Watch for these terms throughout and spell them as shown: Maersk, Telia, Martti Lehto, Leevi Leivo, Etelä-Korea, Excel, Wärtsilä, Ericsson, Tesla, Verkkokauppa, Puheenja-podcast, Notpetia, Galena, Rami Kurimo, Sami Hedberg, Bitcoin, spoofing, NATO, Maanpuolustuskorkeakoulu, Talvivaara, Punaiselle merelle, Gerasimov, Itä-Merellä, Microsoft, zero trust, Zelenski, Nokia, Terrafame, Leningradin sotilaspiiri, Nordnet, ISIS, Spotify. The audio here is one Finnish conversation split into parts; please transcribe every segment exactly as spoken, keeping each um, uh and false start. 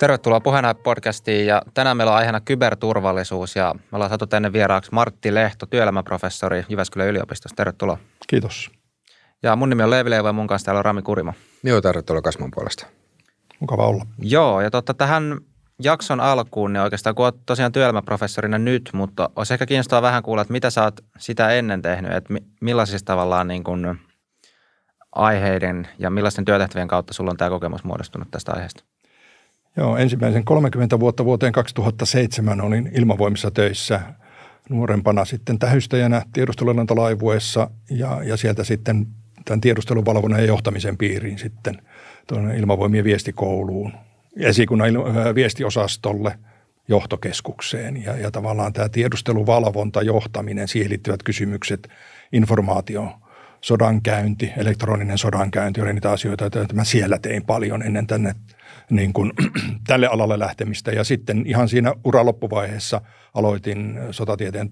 Tervetuloa Puheenja-podcastiin ja tänään meillä on aiheena kyberturvallisuus ja me ollaan saatu tänne vieraaksi Martti Lehto, työelämäprofessori Jyväskylän yliopistosta. Tervetuloa. Kiitos. Ja mun nimi on Leevi Leivo ja mun kanssa täällä on Rami Kurimo. Joo, tervetuloa Kasman puolesta. Mukava olla. Joo, ja totta tähän jakson alkuun, niin oikeastaan kun olet tosiaan työelämäprofessorina nyt, mutta olisi ehkä kiinnostavaa vähän kuulla, että mitä sä oot sitä ennen tehnyt, että millaisista tavallaan niin kuin aiheiden ja millaisten työtehtävien kautta sulla on tämä kokemus muodostunut tästä aiheesta? Joo, ensimmäisen kolmekymmentä vuotta vuoteen kaksituhattaseitsemän olin Ilmavoimissa töissä nuorempana sitten tähystäjänä tiedustelulentolaivueessa ja, ja sieltä sitten tämän tiedusteluvalvonnan ja johtamisen piiriin sitten tuonne Ilmavoimien viestikouluun, esikunnan il- viestiosastolle, johtokeskukseen ja, ja tavallaan tämä tiedusteluvalvonta, johtaminen, siihen liittyvät kysymykset, informaatio, sodankäynti, elektroninen sodankäynti oli niitä asioita, joita mä siellä tein paljon ennen tänne niin kuin tälle alalle lähtemistä ja sitten ihan siinä uran loppuvaiheessa aloitin sotatieteen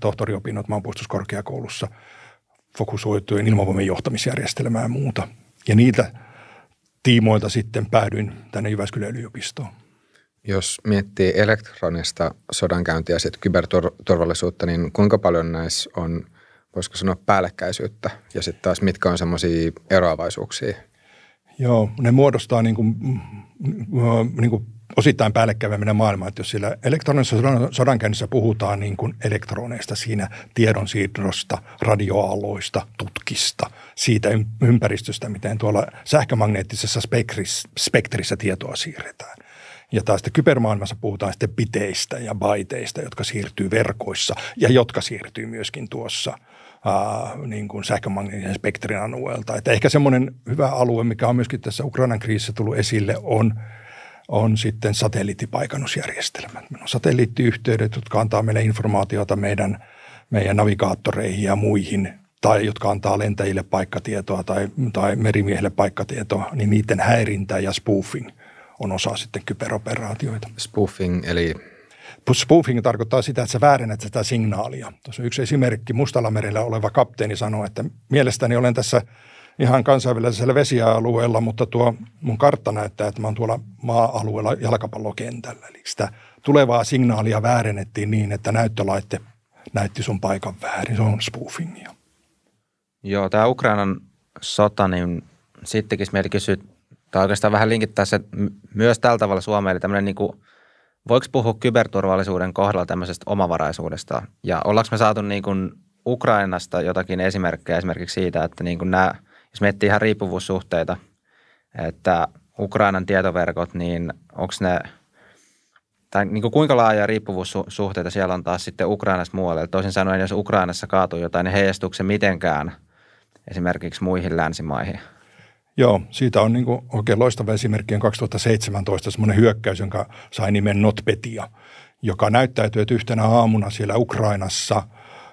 tohtoriopinnot Maanpuolustuskorkeakoulussa, fokusoituin ilmavoimien johtamisjärjestelmää ja muuta. Ja niitä tiimoilta sitten päädyin tänne Jyväskylän yliopistoon. Jos miettii elektronista sodankäyntiä ja sitten kyberturvallisuutta, niin kuinka paljon näissä on, voisiko sanoa, päällekkäisyyttä ja sitten taas mitkä on semmoisia eroavaisuuksia? Joo, ne muodostaa niin kuin, niin kuin osittain päällekkäivää maailmaa, että jos siellä elektronisessa sodankäynnissä puhutaan niin kuin elektroneista, siinä tiedonsiirrosta, radioaalloista, tutkista, siitä ympäristöstä, miten tuolla sähkömagneettisessa spektrissä, spektrissä tietoa siirretään. Ja taas sitten kybermaailmassa puhutaan sitten biteistä ja baiteista, jotka siirtyy verkoissa ja jotka siirtyy myöskin tuossa Uh, niin kuin sähkömagneettisen spektrin alueelta. Että ehkä semmoinen hyvä alue, mikä on myöskin tässä Ukrainan kriisissä tullut esille, on, on sitten satelliittipaikannusjärjestelmät. Meillä on satelliittiyhteydet, jotka antaa meille informaatiota meidän, meidän navigaattoreihin ja muihin, tai jotka antaa lentäjille paikkatietoa tai, tai merimiehille paikkatietoa, niin niiden häirintä ja spoofing on osa sitten kyberoperaatioita. Spoofing eli... Spoofing tarkoittaa sitä, että sä väärennät sitä signaalia. Tuossa yksi esimerkki, Mustalla merellä oleva kapteeni sanoi, että mielestäni olen tässä ihan kansainvälisellä vesialueella, mutta tuo mun kartta näyttää, että mä oon tuolla maa-alueella jalkapallokentällä. Eli sitä tulevaa signaalia väärennettiin niin, että näyttölaitte näytti sun paikan väärin. Se on spoofingia. Joo, tämä Ukrainan sota, niin sittenkin meillä kysyy, tai oikeastaan vähän linkittää se myös tällä tavalla Suomeen, eli tämmöinen niin kuin voiko puhua kyberturvallisuuden kohdalla tämmöisestä omavaraisuudesta? Ja ollaanko me saatu niin kuin Ukrainasta jotakin esimerkkejä esimerkiksi siitä, että niin kuin nämä, jos miettii ihan riippuvuussuhteita, että Ukrainan tietoverkot, niin onko ne, tai niin kuin kuinka laaja riippuvuussuhteita siellä on taas sitten Ukrainassa muualle? Toisin sanoen, jos Ukrainassa kaatuu jotain, niin heijastuuko se mitenkään esimerkiksi muihin länsimaihin? Joo, siitä on niin kuin oikein loistava esimerkki on kaksituhattaseitsemäntoista semmoinen hyökkäys, jonka sai nimen Notpetia, joka näyttäytyi, että yhtenä aamuna siellä Ukrainassa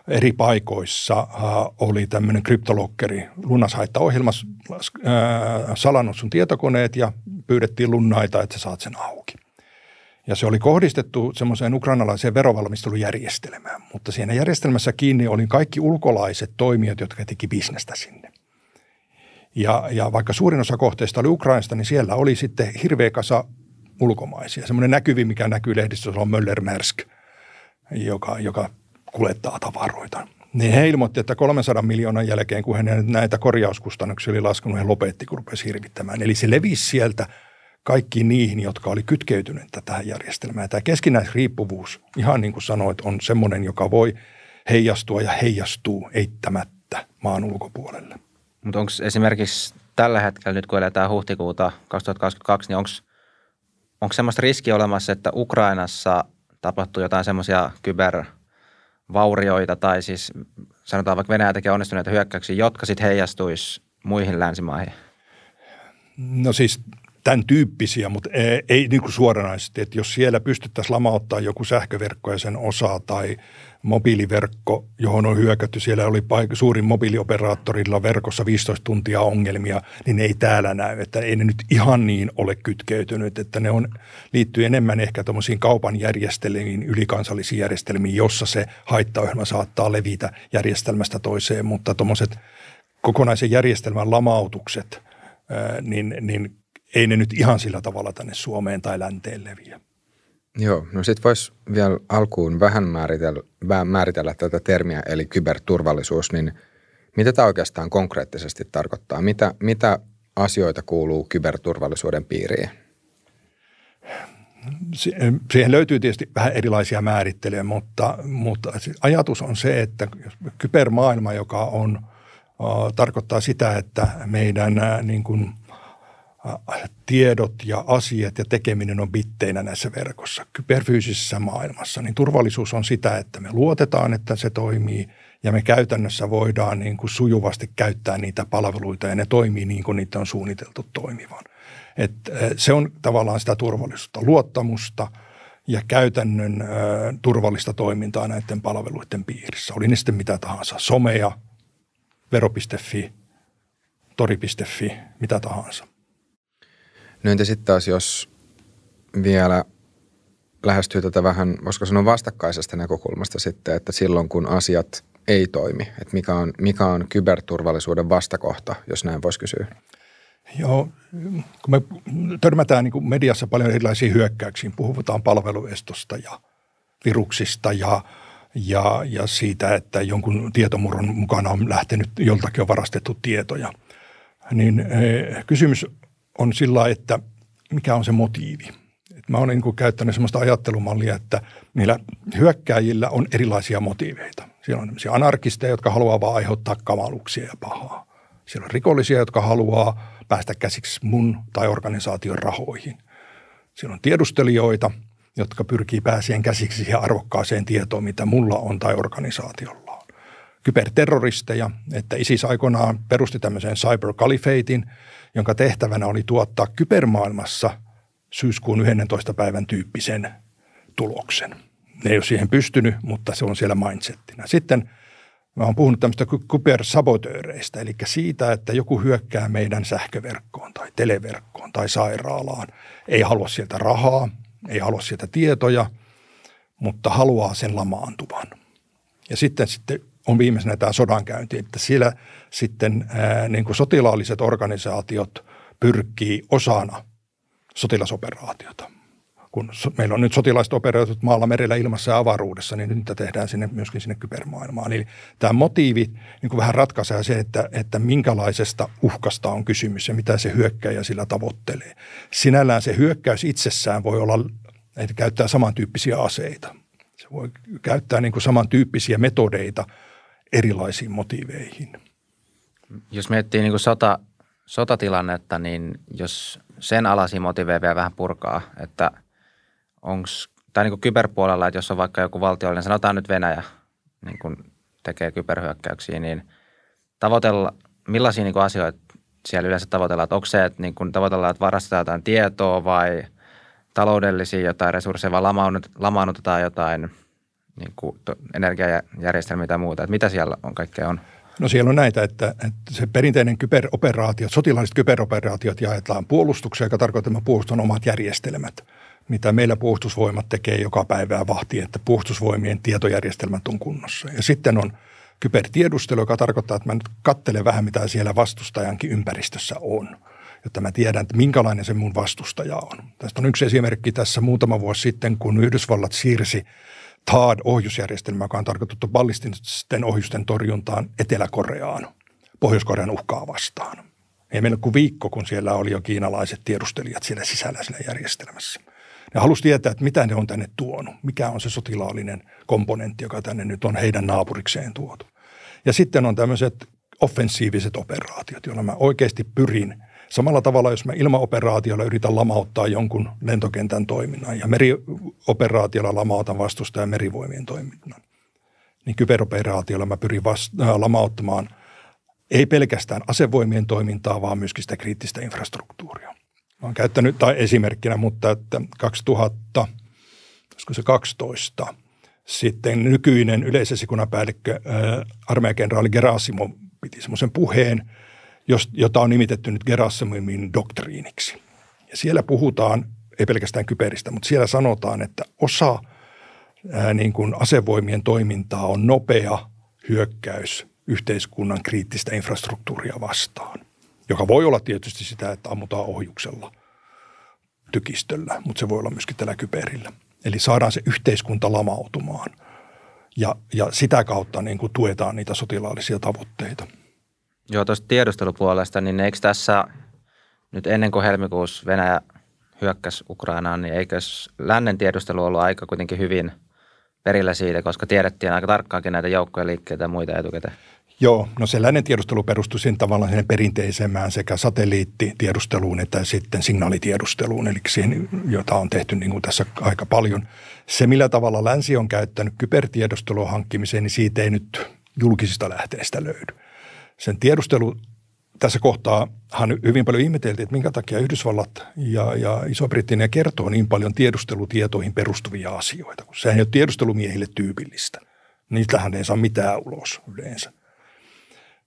eri paikoissa oli tämmöinen kryptolokkeri, lunnashaittaohjelma, salannut sun tietokoneet ja pyydettiin lunnaita, että sä saat sen auki. Ja se oli kohdistettu semmoiseen ukrainalaiseen verovalmistelujärjestelmään, mutta siinä järjestelmässä kiinni oli kaikki ulkolaiset toimijat, jotka teki bisnestä sinne. Ja, ja vaikka suurin osa kohteista oli Ukrainasta, niin siellä oli sitten hirveä kasa ulkomaisia. Semmoinen näkyvi, mikä näkyy lehdistössä, on Maersk, joka, joka kuljettaa tavaroita. Niin he ilmoitti, että kolmensadan miljoonan jälkeen, kun he näitä korjauskustannuksia oli laskenut, he lopetti, kun rupesi hirvittämään. Eli se levisi sieltä kaikkiin niihin, jotka oli kytkeytyneet tähän järjestelmään. Tämä keskinäisriippuvuus, ihan niin kuin sanoit, on semmoinen, joka voi heijastua ja heijastuu eittämättä maan ulkopuolelle. Mutta onko esimerkiksi tällä hetkellä, nyt kun eletään huhtikuuta kaksituhattakaksikymmentäkaksi, niin onko semmoista riskiä olemassa, että Ukrainassa tapahtuu jotain semmoisia kybervaurioita tai siis sanotaan vaikka Venäjä tekee onnistuneita hyökkäyksiä, jotka sitten heijastuisi muihin länsimaihin? No siis tämän tyyppisiä, mutta ei, ei niin kuin suoranaisesti, että jos siellä pystyttäisiin lamauttaa joku sähköverkko ja sen osa tai mobiiliverkko, johon on hyökätty, siellä oli paik- suurin mobiilioperaattorilla verkossa viisitoista tuntia ongelmia, niin ei täällä näy, että ei ne nyt ihan niin ole kytkeytynyt, että ne on, liittyy enemmän ehkä tuommoisiin kaupan järjestelmiin, ylikansallisiin järjestelmiin, jossa se haittaohjelma saattaa levitä järjestelmästä toiseen, mutta tuommoiset kokonaisen järjestelmän lamautukset, niin, niin ei ne nyt ihan sillä tavalla tänne Suomeen tai länteen leviä. Joo, no sitten voisi vielä alkuun vähän määritellä, vähän määritellä tätä termiä, eli kyberturvallisuus, niin mitä tämä oikeastaan konkreettisesti tarkoittaa? Mitä, mitä asioita kuuluu kyberturvallisuuden piiriin? Siihen löytyy tietysti vähän erilaisia määrittelyjä, mutta, mutta ajatus on se, että kybermaailma, joka on, äh, tarkoittaa sitä, että meidän äh, niin kuin, äh, tiedot ja asiat ja tekeminen on bitteinä näissä verkossa, kyberfyysisessä maailmassa, niin turvallisuus on sitä, että me luotetaan, että se toimii ja me käytännössä voidaan niin kuin sujuvasti käyttää niitä palveluita ja ne toimii niin kuin niitä on suunniteltu toimivan. Et se on tavallaan sitä turvallisuutta, luottamusta ja käytännön ö, turvallista toimintaa näiden palveluiden piirissä. Oli ne sitten mitä tahansa, somea, vero piste fi, tori piste fi, mitä tahansa. No entä sitten taas, jos vielä lähestyy tätä vähän, voisiko sanoa vastakkaisesta näkökulmasta sitten, että silloin kun asiat ei toimi, että mikä on, mikä on kyberturvallisuuden vastakohta, jos näin voisi kysyä? Joo, kun me törmätään niin kuin mediassa paljon erilaisiin hyökkäyksiin, puhutaan palveluestosta ja viruksista ja, ja, ja siitä, että jonkun tietomurron mukana on lähtenyt, joltakin on varastettu tietoja, niin e, kysymys on sillä, että mikä on se motiivi. Et mä olen niin kuin käyttänyt sellaista ajattelumallia, että niillä hyökkäjillä on erilaisia motiiveita. Siellä on sellaisia anarkisteja, jotka haluaa vaan aiheuttaa kamaluksia ja pahaa. Siellä on rikollisia, jotka haluaa päästä käsiksi mun tai organisaation rahoihin. Siellä on tiedustelijoita, jotka pyrkii pääseen käsiksi siihen arvokkaaseen tietoon, mitä mulla on tai organisaatiolla on. Kyberterroristeja, että ISIS aikoinaan perusti tämmöisen cyberkalifeitin, jonka tehtävänä oli tuottaa kybermaailmassa syyskuun yhdennentoista päivän tyyppisen tuloksen. Ne ei ole siihen pystynyt, mutta se on siellä mindsettinä. Sitten mä oon puhunut tämmöistä kybersabotööreistä, eli siitä, että joku hyökkää meidän sähköverkkoon tai televerkkoon tai sairaalaan. Ei halua sieltä rahaa, ei halua sieltä tietoja, mutta haluaa sen lamaantuvan. Ja sitten, sitten on viimeisenä tämä sodankäynti, että siellä sitten ää, niin kuin sotilaalliset organisaatiot pyrkii osana sotilasoperaatiota. Kun meillä on nyt sotilaiset operaatiot maalla, merellä, ilmassa ja avaruudessa, niin nyt niitä tehdään sinne, myöskin sinne kybermaailmaan. Eli tämä motiivi niin kuin vähän ratkaisee se, että, että minkälaisesta uhkasta on kysymys ja mitä se hyökkäjä sillä tavoittelee. Sinällään se hyökkäys itsessään voi olla, että käyttää samantyyppisiä aseita. Se voi käyttää niin kuin samantyyppisiä metodeita erilaisiin motiiveihin. Jos miettii niin kuin sota, sotatilannetta, niin jos sen alaisia motiiveja vielä vähän purkaa, että onko, tai niin kuin kyberpuolella, että jos on vaikka joku valtiollinen, sanotaan nyt Venäjä, niin kun tekee kyberhyökkäyksiä, niin tavoitella, millaisia niin kuin asioita siellä yleensä tavoitellaan? Että onko se, että niin kun tavoitellaan, että varastetaan jotain tietoa vai taloudellisia jotain resursseja, vai lamaannutetaan jotain niin kuin energiajärjestelmiä tai muuta? Että mitä siellä on kaikkea on? No siellä on näitä, että, että se perinteinen kyberoperaatio, sotilaiset kyberoperaatiot jaetaan puolustukseen, joka tarkoittaa, että puolustan omat järjestelmät, mitä meillä puolustusvoimat tekee joka päivää vahti, että puolustusvoimien tietojärjestelmät on kunnossa. Ja sitten on kybertiedustelu, joka tarkoittaa, että mä nyt katselen vähän, mitä siellä vastustajankin ympäristössä on, jotta mä tiedän, että minkälainen se mun vastustaja on. Tästä on yksi esimerkki tässä muutama vuosi sitten, kun Yhdysvallat siirsi THAAD-ohjusjärjestelmä, joka on tarkoitettu ballististen ohjusten torjuntaan Etelä-Koreaan, Pohjois-Korean uhkaa vastaan. Ei mennyt kuin viikko, kun siellä oli jo kiinalaiset tiedustelijat siellä sisällä siinä järjestelmässä. Ne halusi tietää, että mitä ne on tänne tuonut, mikä on se sotilaallinen komponentti, joka tänne nyt on heidän naapurikseen tuotu. Ja sitten on tämmöiset offensiiviset operaatiot, joilla mä oikeasti pyrin. Samalla tavalla, jos mä ilmaoperaatiolla yritän lamauttaa jonkun lentokentän toiminnan ja merioperaatiolla lamautan vastustajan merivoimien toiminnan, niin kyberoperaatiolla mä pyrin vasta- lamauttamaan ei pelkästään asevoimien toimintaa, vaan myöskin sitä kriittistä infrastruktuuria. Mä oon käyttänyt tai esimerkkinä, mutta että kaksituhatta, olisiko se kaksitoista, sitten nykyinen yleisesikuntapäällikkö, armeijakenraali Gerasimov piti semmoisen puheen, jota on nimitetty nyt Gerasimovin doktriiniksi. Ja siellä puhutaan, ei pelkästään kyberistä, mutta siellä sanotaan, että osa ää, niin kuin asevoimien toimintaa on nopea hyökkäys yhteiskunnan kriittistä infrastruktuuria vastaan, joka voi olla tietysti sitä, että ammutaan ohjuksella tykistöllä, mutta se voi olla myöskin tällä kyberillä. Eli saadaan se yhteiskunta lamautumaan ja, ja sitä kautta niin kuin tuetaan niitä sotilaallisia tavoitteita. Joo, tuosta tiedustelupuolesta, niin eikö tässä nyt ennen kuin helmikuussa Venäjä hyökkäsi Ukrainaan, niin eikö lännen tiedustelu ollut aika kuitenkin hyvin perillä siitä, koska tiedettiin aika tarkkaakin näitä joukkoja liikkeitä ja muita etukäteen? Joo, no se lännen tiedustelu perustui sen tavallaan sen perinteisemmään sekä satelliittitiedusteluun että sitten signaalitiedusteluun, eli siihen, jota on tehty niin kuin tässä aika paljon. Se, millä tavalla länsi on käyttänyt kybertiedustelua hankkimiseen, niin siitä ei nyt julkisista lähteistä löydy. Sen tiedustelu tässä kohtaahan hyvin paljon ihmeteltiin, että minkä takia Yhdysvallat ja, ja Iso-Britannia kertoo niin paljon tiedustelutietoihin perustuvia asioita, kun sehän ei ole tiedustelumiehille tyypillistä. Niitähän ei saa mitään ulos yleensä.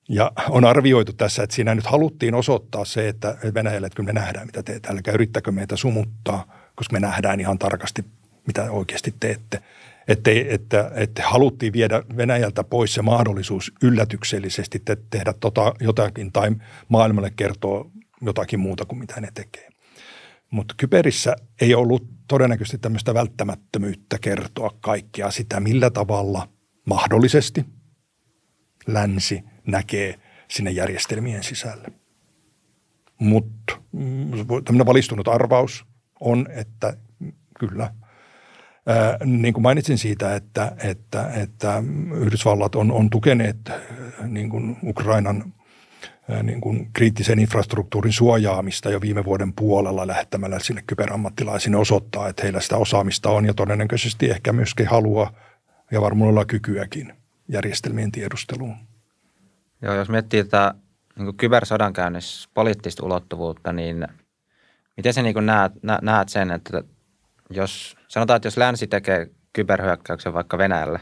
Ja on arvioitu tässä, että siinä nyt haluttiin osoittaa se, että Venäjälle, että kyllä me nähdään, mitä teet, älkää yrittäkö meitä sumuttaa, koska me nähdään ihan tarkasti, mitä oikeasti teette. Että, että, että haluttiin viedä Venäjältä pois se mahdollisuus yllätyksellisesti te, tehdä tota, jotakin tai maailmalle kertoa jotakin muuta kuin mitä ne tekee. Mutta kyberissä ei ollut todennäköisesti tämmöistä välttämättömyyttä kertoa kaikkea sitä, millä tavalla mahdollisesti länsi näkee sinne järjestelmien sisällä. Mutta tämmöinen valistunut arvaus on, että kyllä. Ää, niin kuin mainitsin siitä, että, että, että Yhdysvallat on, on tukeneet niin kuin Ukrainan ää, niin kuin kriittisen infrastruktuurin suojaamista jo viime vuoden puolella lähettämällä sinne kyberammattilaisille osoittaa, että heillä sitä osaamista on ja todennäköisesti ehkä myöskin halua ja varmuudella kykyäkin järjestelmien tiedusteluun. Joo, jos miettii tätä niin kuin kybersodankäynnissä poliittista ulottuvuutta, niin miten sä niin kuin näet, nä, näet sen, että jos sanotaan, että jos länsi tekee kyberhyökkäyksen vaikka Venäjälle,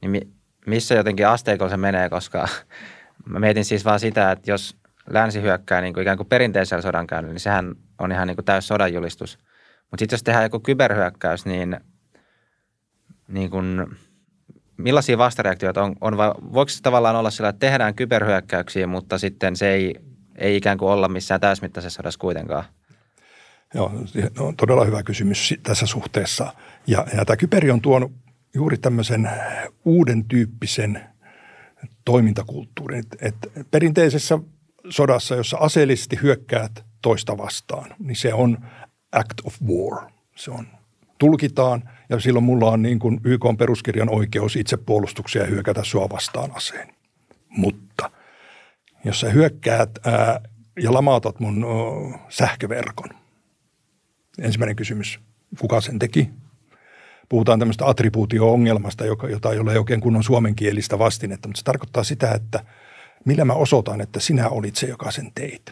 niin mi, missä jotenkin asteikolla se menee, koska mä mietin siis vaan sitä, että jos länsi hyökkää niin kuin ikään kuin perinteisellä sodankäynnillä, niin sehän on ihan niin kuin täys sodanjulistus. Mutta sitten jos tehdään joku kyberhyökkäys, niin, niin kuin, millaisia vastareaktioita on, on vai voiko se tavallaan olla sillä, että tehdään kyberhyökkäyksiä, mutta sitten se ei, ei ikään kuin olla missään täysmittaisessa sodassa kuitenkaan? Joo, on todella hyvä kysymys tässä suhteessa. Ja, ja tämä kyberi on tuonut juuri tämmöisen uuden tyyppisen toimintakulttuurin. Et, et perinteisessä sodassa, jossa aseellisesti hyökkäät toista vastaan, niin se on act of war. Se on, tulkitaan ja silloin mulla on niin kuin Y K:n peruskirjan oikeus itsepuolustuksia ja hyökätä sua vastaan aseen. Mutta jos sä hyökkäät ää, ja lamautat mun o, sähköverkon, ensimmäinen kysymys, kuka sen teki? Puhutaan tämmöistä attribuutio-ongelmasta, jota ei ole oikein kunnon suomenkielistä vastinetta, mutta se tarkoittaa sitä, että millä mä osoitan, että sinä olit se, joka sen teit.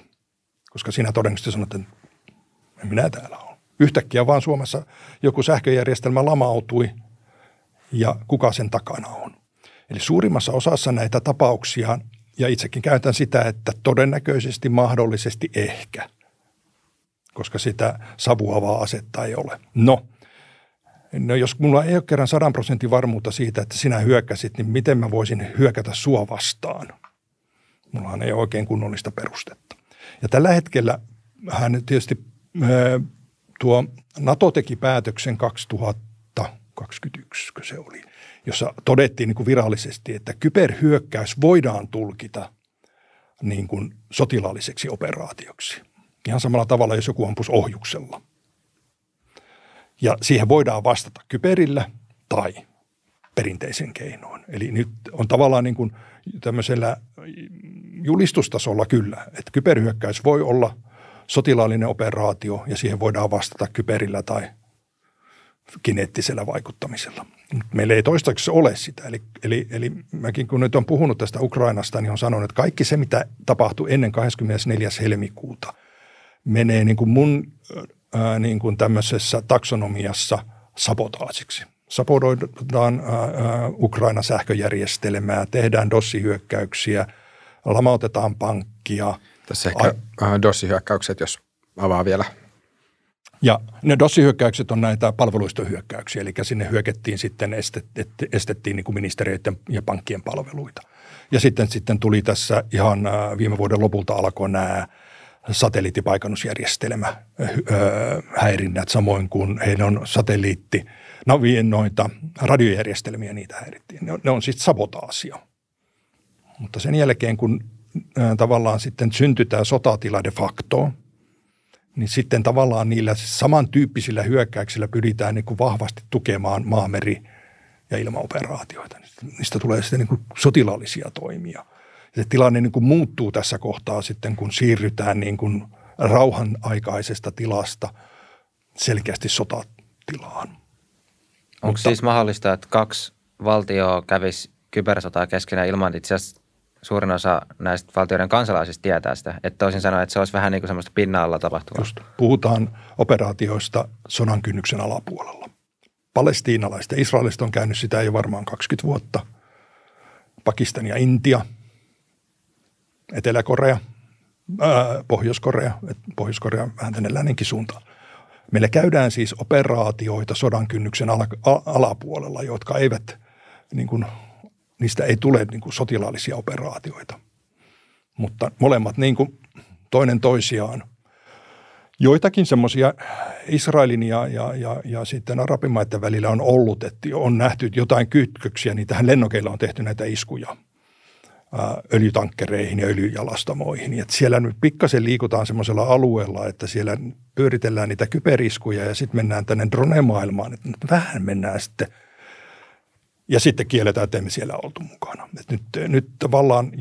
Koska sinä todennäköisesti sanot, että en minä täällä ole. Yhtäkkiä vaan Suomessa joku sähköjärjestelmä lamautui ja kuka sen takana on. Eli suurimmassa osassa näitä tapauksia, ja itsekin käytän sitä, että todennäköisesti, mahdollisesti, ehkä – koska sitä savuavaa asetta ei ole. No, no jos mulla ei ole kerran sadan prosentin varmuutta siitä, että sinä hyökkäsit, niin miten mä voisin hyökätä sua vastaan? Mullahan ei ole oikein kunnollista perustetta. Ja tällä hetkellä hän tietysti tuo NATO teki päätöksen kaksituhattakaksikymmentäyksi, kun se oli, jossa todettiin niin kuin virallisesti, että kyberhyökkäys voidaan tulkita niin kuin sotilaalliseksi operaatioksi. Ihan samalla tavalla, jos joku ampus ohjuksella. Ja siihen voidaan vastata kyberillä tai perinteisen keinoin. Eli nyt on tavallaan niin kuin tämmöisellä julistustasolla kyllä, että kyberhyökkäys voi olla sotilaallinen operaatio ja siihen voidaan vastata kyberillä tai kineettisellä vaikuttamisella. Mutta meillä ei toistaiseksi ole sitä. Eli, eli, eli mäkin kun nyt on puhunut tästä Ukrainasta, niin on sanonut, että kaikki se, mitä tapahtui ennen kahdeskymmenesneljäs helmikuuta, menee niin kuin mun ää, niin kuin tämmöisessä taksonomiassa sabotaasiksi. Sabotoidaan Ukraina sähköjärjestelmää, tehdään dossihyökkäyksiä, lamautetaan pankkia. Tässä ehkä A- dossihyökkäykset, jos avaa vielä. Ja ne dossihyökkäykset on näitä palveluistohyökkäyksiä, eli sinne hyökettiin sitten, estettiin, estettiin niin kuin ministeriöiden ja pankkien palveluita. Ja sitten, sitten tuli tässä ihan viime vuoden lopulta alkoi nämä satelliittipaikannusjärjestelmä häirinnät, samoin kuin heidän on satelliitti, noita radiojärjestelmiä, niitä häirittiin. Ne on, ne on siis sabotaasia. Mutta sen jälkeen, kun tavallaan sitten syntyi tämä sotatila de facto, niin sitten tavallaan niillä samantyyppisillä hyökkäyksillä pyritään niin kuin vahvasti tukemaan maameri- ja ilmaoperaatioita. Niistä tulee sitten niin kuin sotilaallisia toimia. Ja se tilanne niin kuin muuttuu tässä kohtaa sitten, kun siirrytään niin kuin rauhanaikaisesta tilasta selkeästi sotatilaan. Onko Mutta, siis mahdollista, että kaksi valtioa kävisi kybersotaa keskenään ilman itse asiassa suurin osa näistä valtioiden kansalaisista tietää sitä? Että toisin sanoen, että se olisi vähän niin kuin semmoista pinna-alla tapahtuvaa. Just. Puhutaan operaatioista sodan kynnyksen alapuolella. Palestiinalaiset ja israelilaiset on käynyt sitä jo varmaan kaksikymmentä vuotta. Pakistan ja Intia, Etelä-Korea, ää, Pohjois-Korea, Pohjois-Korea vähän tänne länenkin suuntaan. Meillä käydään siis operaatioita sodan kynnyksen ala, a, alapuolella, jotka eivät, niin kuin, niistä ei tule niin kuin sotilaallisia operaatioita. Mutta molemmat niin kuin toinen toisiaan. Joitakin semmoisia Israelin ja, ja, ja, ja sitten arabimaiden välillä on ollut, että on nähty jotain kytköksiä, niin tähän lennokeilla on tehty näitä iskuja öljytankkereihin ja öljyjalastamoihin. Et siellä nyt pikkasen liikutaan semmoisella alueella, että siellä pyöritellään niitä kyberiskuja ja sitten mennään tänne drone-maailmaan. Et vähän mennään sitten ja sitten kielletään, että emme siellä oltu mukana. Et nyt, nyt tavallaan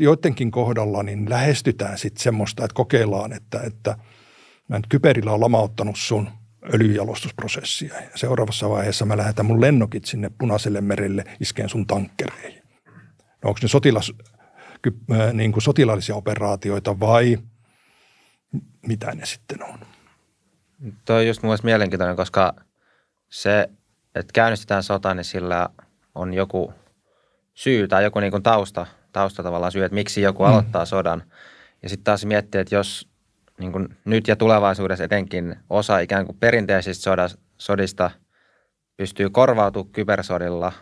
joidenkin kohdalla niin lähestytään sitten semmoista, että kokeillaan, että, että mä nyt kyberillä on lamauttanut sun öljyjalostusprosessia. Ja seuraavassa vaiheessa mä lähetän mun lennokit sinne Punaiselle merelle iskeen sun tankkereihin. No, onko ne sotilas, niin kuin sotilaallisia operaatioita vai mitä ne sitten on? Tuo on just mun mielestä mielenkiintoinen, koska se, että käynnistetään sota, niin sillä on joku syy tai joku niin kuin tausta, tausta tavallaan syy, että miksi joku aloittaa mm. sodan. Ja sitten taas miettii, että jos niin kuin nyt ja tulevaisuudessa etenkin osa ikään kuin perinteisistä sodista pystyy korvautumaan kybersodilla,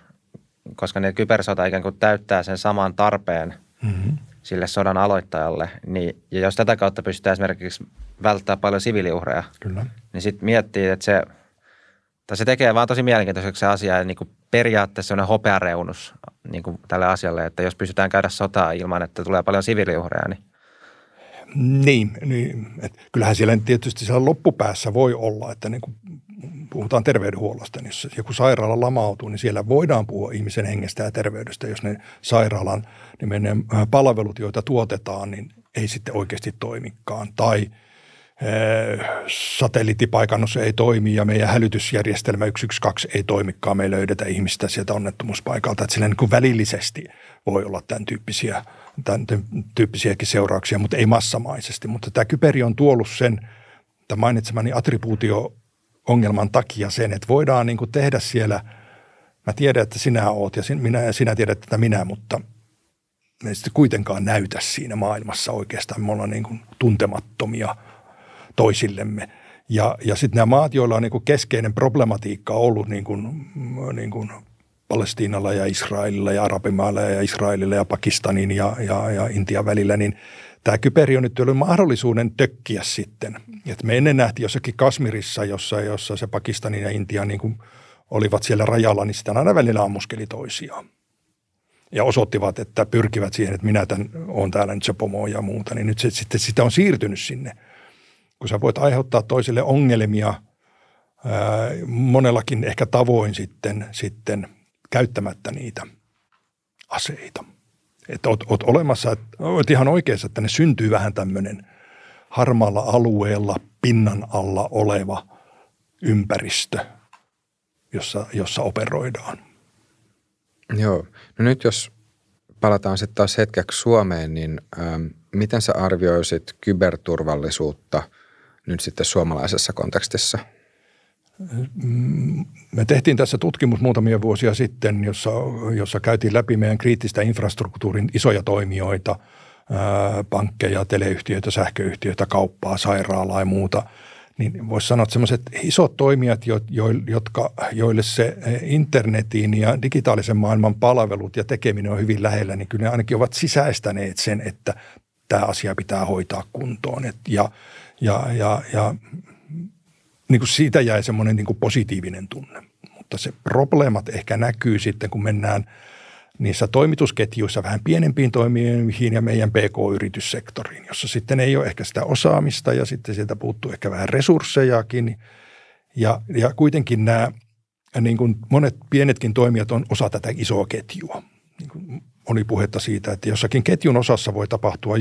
koska ne kybersota ikään kuin täyttää sen saman tarpeen mm-hmm. sille sodan aloittajalle. Niin, ja jos tätä kautta pystytään esimerkiksi välttämään paljon siviiliuhreja, Kyllä. niin sitten miettii, että se, tai se tekee vaan tosi mielenkiintoiseksi se asia. Ja niin kuin periaatteessa sellainen hopeareunus niin kuin tälle asialle, että jos pystytään käydä sotaa ilman, että tulee paljon siviiliuhreja, niin Niin, niin että kyllähän siellä tietysti siellä loppupäässä voi olla, että niin kun puhutaan terveydenhuollosta, niin jos joku sairaala lamautuu, niin siellä voidaan puhua ihmisen hengestä ja terveydestä, jos ne sairaalan nimenen palvelut, joita tuotetaan, niin ei sitten oikeasti toimikaan. Tai e, satelliittipaikannus ei toimi ja meidän hälytysjärjestelmä yksi yksi kaksi ei toimikaan, me ei löydetä ihmistä sieltä onnettomuuspaikalta, että siellä niin kun välillisesti voi olla tämän tyyppisiä. Tämän tyyppisiäkin seurauksia, mutta ei massamaisesti. Mutta tämä kyberi on tuollut sen, tämän mainitsemani attribuutio-ongelman takia sen, että voidaan niin kuin tehdä siellä, mä tiedän, että sinä oot ja minä, ja sinä tiedät, että minä, mutta me ei sitten kuitenkaan näytä siinä maailmassa oikeastaan. Me ollaan niin kuin tuntemattomia toisillemme. Ja, ja sitten nämä maat, joilla on niin kuin keskeinen problematiikka ollut niin kuin, niin kuin Palestiinalla ja Israelilla ja Arabimailla ja Israelilla ja Pakistanin ja, ja, ja Intian välillä, niin tämä kyberi on nyt ollut mahdollisuuden tökkiä sitten. Et me ennen nähtiin jossakin Kasmirissa, jossa, jossa se Pakistanin ja Intia niin kuin olivat siellä rajalla, niin sitä aina välillä ammuskeli toisiaan. Ja osoittivat, että pyrkivät siihen, että minä tämän, olen täällä nyt se pomo ja muuta, niin nyt se, sitten sitä on siirtynyt sinne. Kun sä voit aiheuttaa toisille ongelmia ää, monellakin ehkä tavoin sitten, sitten käyttämättä niitä aseita. Että oot, oot olemassa, että oot ihan oikeassa, että ne syntyy vähän tämmöinen harmaalla alueella, pinnan alla oleva ympäristö, jossa, jossa operoidaan. Joo. No nyt jos palataan sitten taas hetkeksi Suomeen, niin ähm, miten sä arvioisit kyberturvallisuutta nyt sitten suomalaisessa kontekstissa? Me tehtiin tässä tutkimus muutamia vuosia sitten, jossa, jossa käytiin läpi meidän kriittistä infrastruktuurin isoja toimijoita, ää, pankkeja, teleyhtiöitä, sähköyhtiöitä, kauppaa, sairaalaa ja muuta. Niin voisi sanoa, että sellaiset isot toimijat, jo, jo, jotka, joille se internetin ja digitaalisen maailman palvelut ja tekeminen on hyvin lähellä, niin kyllä ne ainakin ovat sisäistäneet sen, että tämä asia pitää hoitaa kuntoon. Et ja ja, ja, ja niin kuin siitä jäi semmoinen niin kuin positiivinen tunne. Mutta se probleemat ehkä näkyy sitten, kun mennään niissä toimitusketjuissa vähän pienempiin toimijoihin ja meidän pee koo-yrityssektoriin, jossa sitten ei ole ehkä sitä osaamista ja sitten sieltä puuttuu ehkä vähän resurssejakin. Ja, ja kuitenkin nämä niin kuin monet pienetkin toimijat on osa tätä isoa ketjua. Niin kuin oli puhetta siitä, että jossakin ketjun osassa voi tapahtua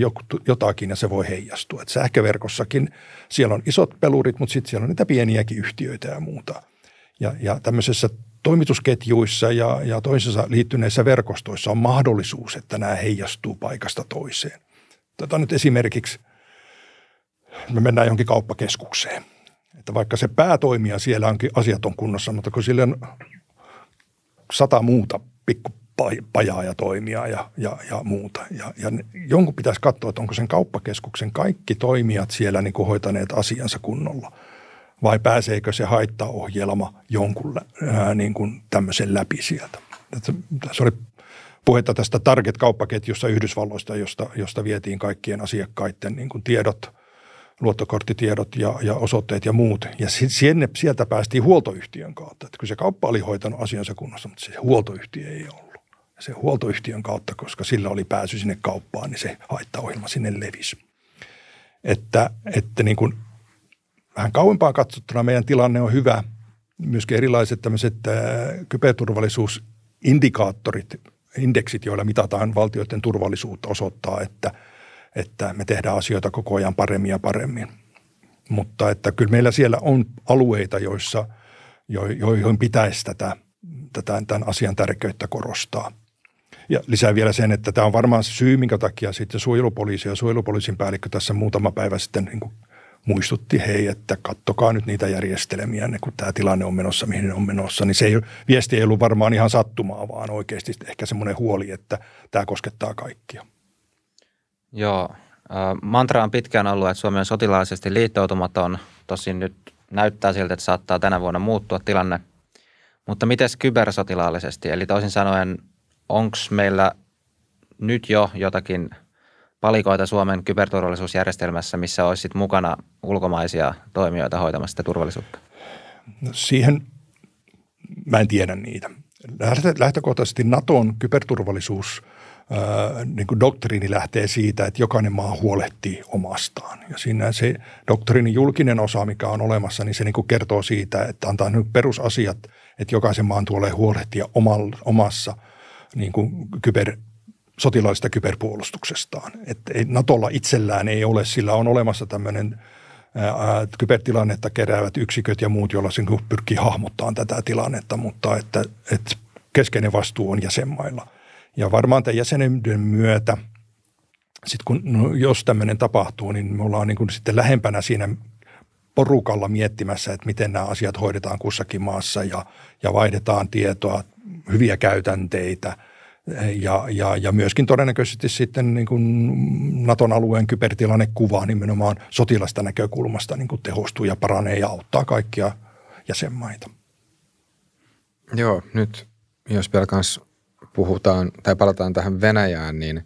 jotakin ja se voi heijastua. Et sähköverkossakin siellä on isot pelurit, mutta sitten siellä on niitä pieniäkin yhtiöitä ja muuta. Ja, ja tämmöisessä toimitusketjuissa ja, ja toisensa liittyneissä verkostoissa on mahdollisuus, että nämä heijastuu paikasta toiseen. Tätä nyt esimerkiksi, me mennään johonkin kauppakeskukseen. Että vaikka se päätoimija siellä onkin asiat on kunnossa, mutta kun sillä on sata muuta pikkupajaa ja toimijaa ja, ja, ja muuta. Ja, ja jonkun pitäisi katsoa, että onko sen kauppakeskuksen kaikki toimijat siellä niin kuin hoitaneet asiansa kunnolla. Vai pääseekö se haittaohjelma jonkun ää, niin kuin tämmöisen läpi sieltä? Että se oli puhetta tästä Target-kauppaketjusta Yhdysvalloista, josta, josta vietiin kaikkien asiakkaiden niin kuin tiedot, luottokorttitiedot ja, ja osoitteet ja muut. Ja sinne, sieltä päästiin huoltoyhtiön kautta. Että kyllä se kauppa oli hoitanut asiansa kunnossa, mutta se huoltoyhtiö ei ollut. Ja se huoltoyhtiön kautta, koska sillä oli pääsy sinne kauppaan, niin se haittaohjelma sinne levisi. Että, että niin kuin vähän kauempaa katsottuna meidän tilanne on hyvä. Myöskin erilaiset tämmöiset kyberturvallisuusindikaattorit, indeksit, joilla mitataan valtioiden turvallisuutta, osoittaa, että, että me tehdään asioita koko ajan paremmin ja paremmin. Mutta että kyllä meillä siellä on alueita, joissa, jo, joihin pitäisi tätä, tätä, tämän asian tärkeyttä korostaa. Ja lisää vielä sen, että tämä on varmaan se syy, minkä takia sitten suojelupoliisi ja suojelupoliisin päällikkö tässä muutama päivä sitten niin kuin muistutti, hei, että kattokaa nyt niitä järjestelmiä, kun tämä tilanne on menossa, mihin ne on menossa. Niin se ei, viesti ei ollut varmaan ihan sattumaa, vaan oikeasti ehkä semmoinen huoli, että tämä koskettaa kaikkia. Joo. Mantra on pitkään ollut, että Suomi on sotilaallisesti liittoutumaton. Tosin nyt näyttää siltä, että saattaa tänä vuonna muuttua tilanne. Mutta mites kybersotilaallisesti? Eli toisin sanoen, onko meillä nyt jo jotakin palikoita Suomen kyberturvallisuusjärjestelmässä, missä olisi sit mukana ulkomaisia toimijoita hoitamassa sitä turvallisuutta? No siihen mä en tiedä niitä. Lähtökohtaisesti Naton kyberturvallisuus äh, niin kuin doktriini lähtee siitä, että jokainen maa huolehtii omastaan. Ja siinä se doktriinin julkinen osa, mikä on olemassa, niin se niin kuin kertoo siitä, että antaa nyt perusasiat, että jokaisen maan tulee huolehtia omalla, omassa niin kuin kyber sotilaallisesta kyberpuolustuksestaan. Että Natolla itsellään ei ole, sillä on olemassa tämmöinen ää, kybertilannetta keräävät yksiköt ja muut, joilla se pyrkii hahmottamaan tätä tilannetta, mutta että, että keskeinen vastuu on jäsenmailla. Ja varmaan tämän jäsenyyden myötä, sit kun, no, jos tämmöinen tapahtuu, niin me ollaan niin kuin sitten lähempänä siinä porukalla miettimässä, että miten nämä asiat hoidetaan kussakin maassa ja, ja vaihdetaan tietoa, hyviä käytänteitä. Ja, ja, ja myöskin todennäköisesti sitten niin kuin Naton alueen kybertilannekuva nimenomaan sotilasta näkökulmasta niin kuin tehostuu ja paranee ja auttaa kaikkia jäsenmaita. Joo, nyt jos vielä kanssa puhutaan tai palataan tähän Venäjään, niin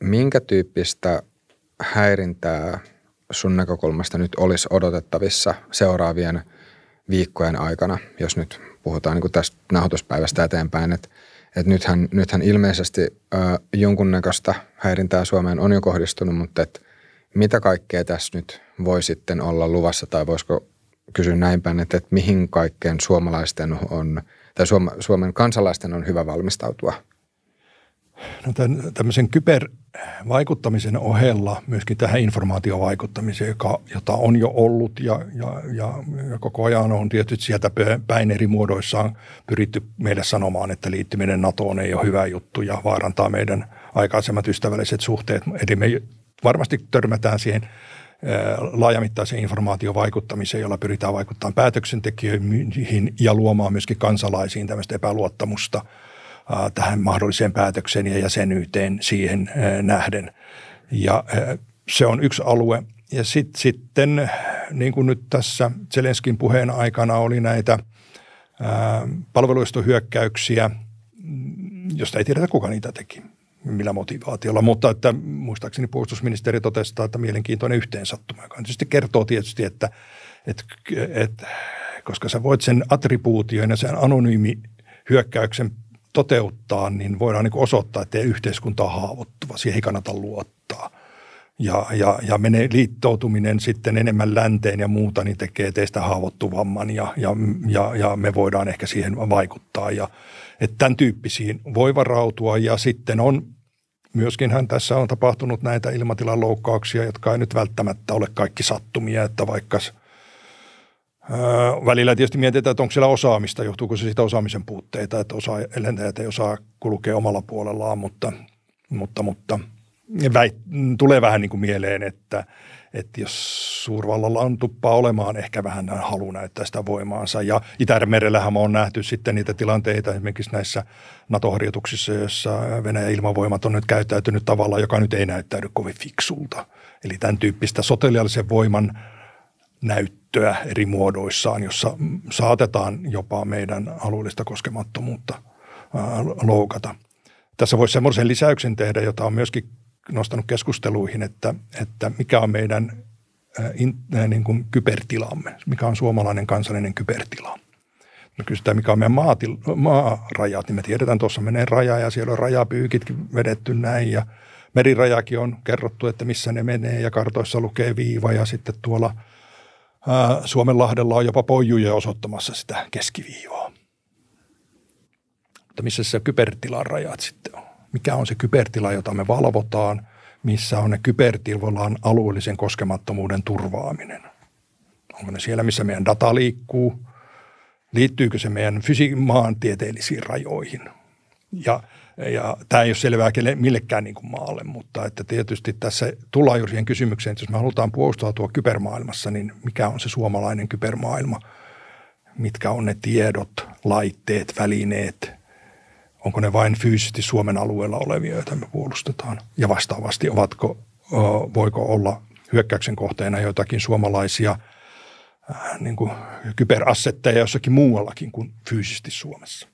minkä tyyppistä häirintää sun näkökulmasta nyt olisi odotettavissa seuraavien viikkojen aikana, jos nyt puhutaan niin kuin tästä nauhoituspäivästä eteenpäin, että Että nythän, nythän ilmeisesti äh, jonkunnäköistä häirintää Suomeen on jo kohdistunut, mutta et mitä kaikkea tässä nyt voi sitten olla luvassa, tai voisiko kysyä näin päin, että et mihin kaikkeen suomalaisten on, tai Suoma, Suomen kansalaisten on hyvä valmistautua? No tämän, tämmöisen kybervaikuttamisen ohella myöskin tähän informaatiovaikuttamiseen, joka, jota on jo ollut ja, ja, ja, ja koko ajan on tietysti sieltä päin eri muodoissaan pyritty meille sanomaan, että liittyminen NATOon ei ole hyvä juttu ja vaarantaa meidän aikaisemmat ystävälliset suhteet. Eli me varmasti törmätään siihen laajamittaiseen informaatiovaikuttamiseen, jolla pyritään vaikuttamaan päätöksentekijöihin ja luomaan myöskin kansalaisiin tämmöistä epäluottamusta tähän mahdolliseen päätökseen ja jäsenyyteen siihen nähden. Ja se on yksi alue. Ja sit, sitten, niin kuin nyt tässä Zelenskin puheen aikana oli näitä palveluistohyökkäyksiä, josta ei tiedetä, kuka niitä teki. millä motivaatiolla, mutta että muistaakseni puolustusministeri totesi, että mielenkiintoinen yhteensattuma, joka tietysti kertoo tietysti, että, että, että koska sä voit sen attribuution ja sen anonyymihyökkäyksen toteuttaa, niin voidaan niin kuin osoittaa, että yhteiskunta on haavoittuva, siihen ei kannata luottaa. Ja, ja, ja menee liittoutuminen sitten enemmän länteen ja muuta, niin tekee teistä haavoittuvamman ja, ja, ja, ja me voidaan ehkä siihen vaikuttaa. Ja, että tämän tyyppisiin voi varautua ja sitten on, myöskinhän tässä on tapahtunut näitä ilmatilan loukkauksia, jotka ei nyt välttämättä ole kaikki sattumia, että vaikka välillä tietysti mietitään, että onko siellä osaamista, johtuuko se siitä osaamisen puutteita, että osa, lentäjät ei osaa kulkea omalla puolellaan, mutta, mutta, mutta väit, tulee vähän niin kuin mieleen, että, että jos suurvallalla on tuppaa olemaan ehkä vähän halu näyttää sitä voimaansa. Ja Itä-Merellähän on nähty sitten niitä tilanteita esimerkiksi näissä NATO-harjoituksissa, joissa Venäjän ilmavoimat on nyt käyttäytynyt tavalla, joka nyt ei näyttäydy kovin fiksulta. Eli tämän tyyppistä sotilaallisen voiman näyttöä eri muodoissaan, jossa saatetaan jopa meidän alueellista koskemattomuutta ää, loukata. Tässä voisi semmoisen lisäyksen tehdä, jota on myöskin nostanut keskusteluihin, että, että mikä on meidän ää, in, ää, niin kuin kybertilamme, mikä on suomalainen kansallinen kybertila. Me kysytään, mikä on meidän maatil, maarajat, niin me tiedetään, tuossa menee raja ja siellä on rajapyykitkin vedetty näin ja merirajakin on kerrottu, että missä ne menee ja kartoissa lukee viiva ja sitten tuolla Suomenlahdella on jopa poijuja osoittamassa sitä keskiviivaa. Mutta missä se kybertilan rajat sitten on? Mikä on se kybertila, jota me valvotaan? Missä on ne kybertilan alueellisen koskemattomuuden turvaaminen? Onko ne siellä, missä meidän data liikkuu? Liittyykö se meidän fysi- maantieteellisiin rajoihin? Ja, ja tämä ei ole selvää millekään niin kuin maalle, mutta että tietysti tässä tullaan juuri siihen kysymykseen, että jos me halutaan puolustautua kybermaailmassa, niin mikä on se suomalainen kybermaailma? Mitkä on ne tiedot, laitteet, välineet? Onko ne vain fyysisesti Suomen alueella olevia, joita me puolustetaan? Ja vastaavasti, ovatko, voiko olla hyökkäyksen kohteena joitakin suomalaisia niin kuin kyberassetteja jossakin muuallakin kuin fyysisesti Suomessa?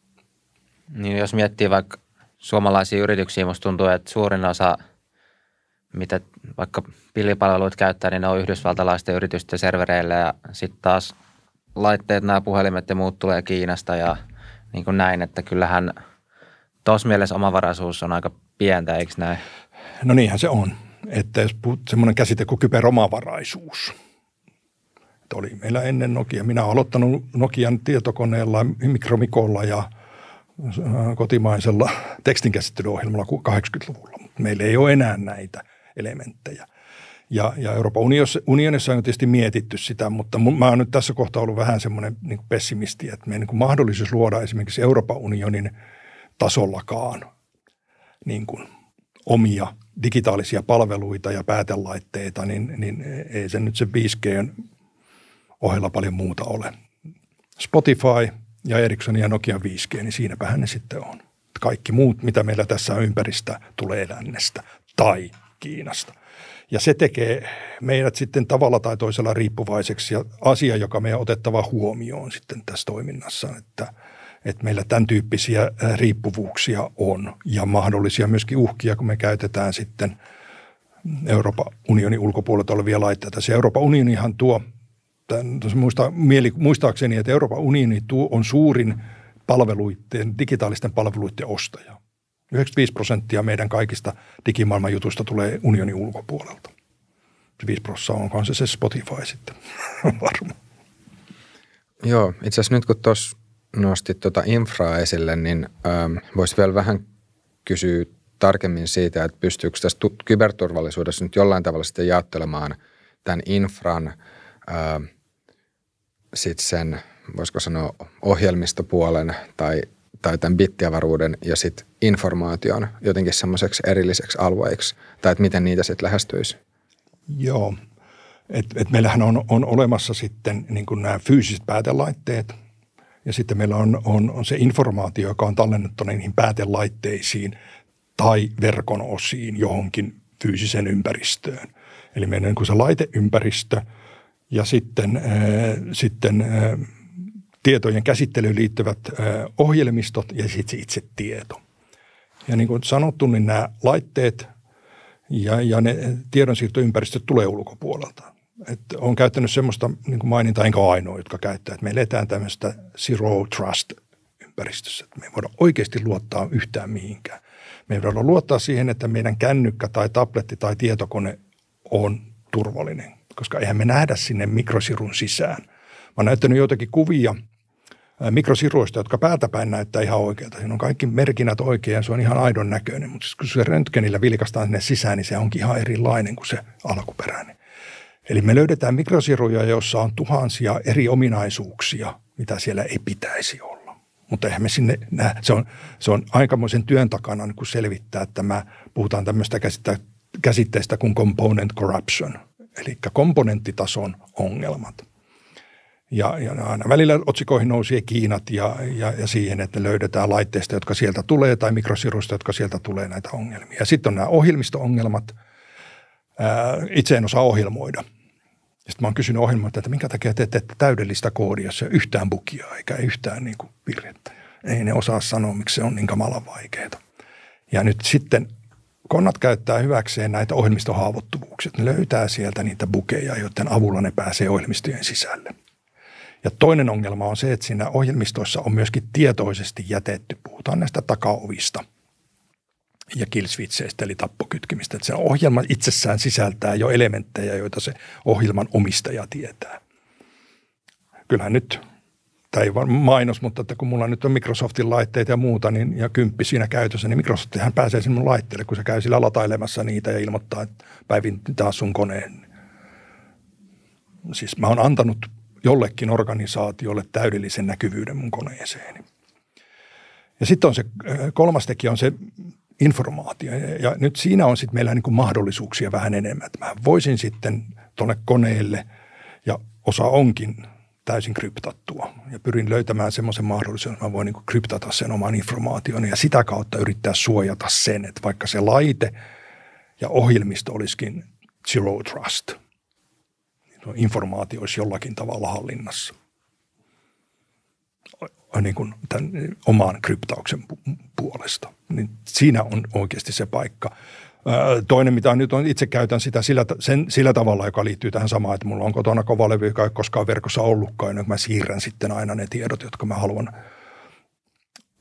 Niin jos miettii vaikka suomalaisia yrityksiä, musta tuntuu, että suurin osa, mitä vaikka pilvipalveluita käyttää, niin ne on yhdysvaltalaisten yritysten servereillä ja sitten taas laitteet, nämä puhelimet ja muut tulee Kiinasta ja niin kuin näin, että kyllähän tuossa mielessä omavaraisuus on aika pientä, eikö näin? No niinhän se on, että jos puhut semmoinen käsite kuin kyberomavaraisuus. Että oli meillä ennen Nokia, minä olen aloittanut Nokian tietokoneella, mikromikolla ja kotimaisella tekstinkäsittelyohjelmalla kahdeksankymmentäluvulla, mutta meillä ei ole enää näitä elementtejä. Ja, ja Euroopan unionissa on tietysti mietitty sitä, mutta mä oon nyt tässä kohtaa ollut vähän semmoinen niin kuin pessimisti, että meidän niin kuin mahdollisuus luoda esimerkiksi Euroopan unionin tasollakaan niin kuin omia digitaalisia palveluita ja päätelaitteita, niin, niin ei se nyt se viisi G ohella paljon muuta ole. Spotify ja Ericssonin ja Nokian viisi G, niin siinäpähän ne sitten on. Kaikki muut, mitä meillä tässä ympäristä tulee lännestä tai Kiinasta. Ja se tekee meidät sitten tavalla tai toisella riippuvaiseksi ja asia, joka meidän otettava huomioon sitten tässä toiminnassa, että, että meillä tämän tyyppisiä riippuvuuksia on ja mahdollisia myöskin uhkia, kun me käytetään sitten Euroopan unionin ulkopuolelta olevia laitteita. Se Euroopan unionihan tuo Muista, muistaakseni, että Euroopan unioni on suurin palveluiden, digitaalisten palveluiden ostaja. yhdeksänkymmentäviisi prosenttia meidän kaikista digimaailman jutusta tulee unionin ulkopuolelta. viisi prosenttia onkohan se se Spotify sitten varmaan. Joo, itse asiassa nyt kun tuossa nostit tuota infraa esille, niin ähm, voisi vielä vähän kysyä tarkemmin siitä, että pystyykö tässä kyberturvallisuudessa nyt jollain tavalla sitten jaottelemaan tämän infran sitten sen, voisiko sanoa, ohjelmistopuolen tai, tai tämän bittiavaruuden ja sitten informaation jotenkin semmoiseksi erilliseksi alueiksi, tai että miten niitä sitten lähestyisi? Joo, että et meillähän on, on olemassa sitten niin kuin nämä fyysiset päätelaitteet ja sitten meillä on, on, on se informaatio, joka on tallennettu niihin päätelaitteisiin tai verkon osiin johonkin fyysiseen ympäristöön. Eli meillä on niin kuin se laiteympäristö, ja sitten, äh, sitten äh, tietojen käsittelyyn liittyvät äh, ohjelmistot ja sitten itse tieto. Ja niin kuin sanottu, niin nämä laitteet ja, ja ne tiedonsiirtoympäristöt tulee ulkopuolelta. Että olen käyttänyt sellaista niin kuin mainintaa, enkä ainoa, jotka käyttää, että me eletään tämmöistä zero trust-ympäristössä. Että me ei voida oikeasti luottaa yhtään mihinkään. Me ei voida luottaa siihen, että meidän kännykkä tai tabletti tai tietokone on turvallinen, koska eihän me nähdä sinne mikrosirun sisään. Mä oon näyttänyt joitakin kuvia mikrosiruista, jotka päältäpäin näyttää ihan oikealta. Siinä on kaikki merkinnät oikein ja se on ihan aidon näköinen, mutta siis kun se röntgenillä vilkaistaan sinne sisään, niin se onkin ihan erilainen kuin se alkuperäinen. Eli me löydetään mikrosiruja, joissa on tuhansia eri ominaisuuksia, mitä siellä ei pitäisi olla. Mutta eihän me sinne nähdä. Se on, se on aikamoisen työn takana, kun selvittää, että mä puhutaan tämmöistä käsitteistä kuin component corruption, eli komponenttitason ongelmat. Ja, ja aina välillä otsikoihin nousee Kiinat ja, ja, ja siihen, että löydetään laitteista, jotka sieltä tulee, tai mikrosiruista, jotka sieltä tulee näitä ongelmia. Ja sitten on nämä ohjelmisto-ongelmat. Itse en osaa ohjelmoida. Sitten mä oon kysynyt ohjelmoilta, että minkä takia te teette täydellistä koodia, jos ei ole yhtään bugia eikä yhtään niin kuin virhettä. Ei ne osaa sanoa, miksi se on niin kamalan vaikeaa. Ja nyt sitten konnat käyttää hyväkseen näitä ohjelmistohaavoittuvuuksia. Ne löytää sieltä niitä bugeja, joiden avulla ne pääsee ohjelmistojen sisälle. Ja toinen ongelma on se, että siinä ohjelmistoissa on myöskin tietoisesti jätetty, puhutaan näistä takaovista ja killswitcheistä eli tappokytkimistä. Että se ohjelma itsessään sisältää jo elementtejä, joita se ohjelman omistaja tietää. Kyllähän nyt, tämä ei mainos, mutta että kun mulla nyt on Microsoftin laitteita ja muuta niin, ja kymppi siinä käytössä, niin Microsoftihan pääsee sinne mun laitteelle, kun se käy sillä latailemassa niitä ja ilmoittaa, että päivitetään sun koneen. Siis mä oon antanut jollekin organisaatiolle täydellisen näkyvyyden mun koneeseeni. Ja sitten on se kolmas tekijä on se informaatio. Ja nyt siinä on sitten meillä niin kuin mahdollisuuksia vähän enemmän. Että mä voisin sitten tuonne koneelle, ja osa onkin täysin kryptattua. Ja pyrin löytämään semmoisen mahdollisuuden, että mä voin niin kuin kryptata sen oman informaation ja sitä kautta yrittää suojata sen, että vaikka se laite ja ohjelmisto olisikin zero trust – informaatio olisi jollakin tavalla hallinnassa niin kuin tämän oman kryptauksen puolesta. Niin siinä on oikeasti se paikka. Toinen, mitä nyt on, itse käytän sitä sillä, sen, sillä tavalla, joka liittyy tähän samaan, että mulla on kotona kovalevy, joka ei koskaan verkossa ollutkaan, ja mä siirrän sitten aina ne tiedot, jotka mä haluan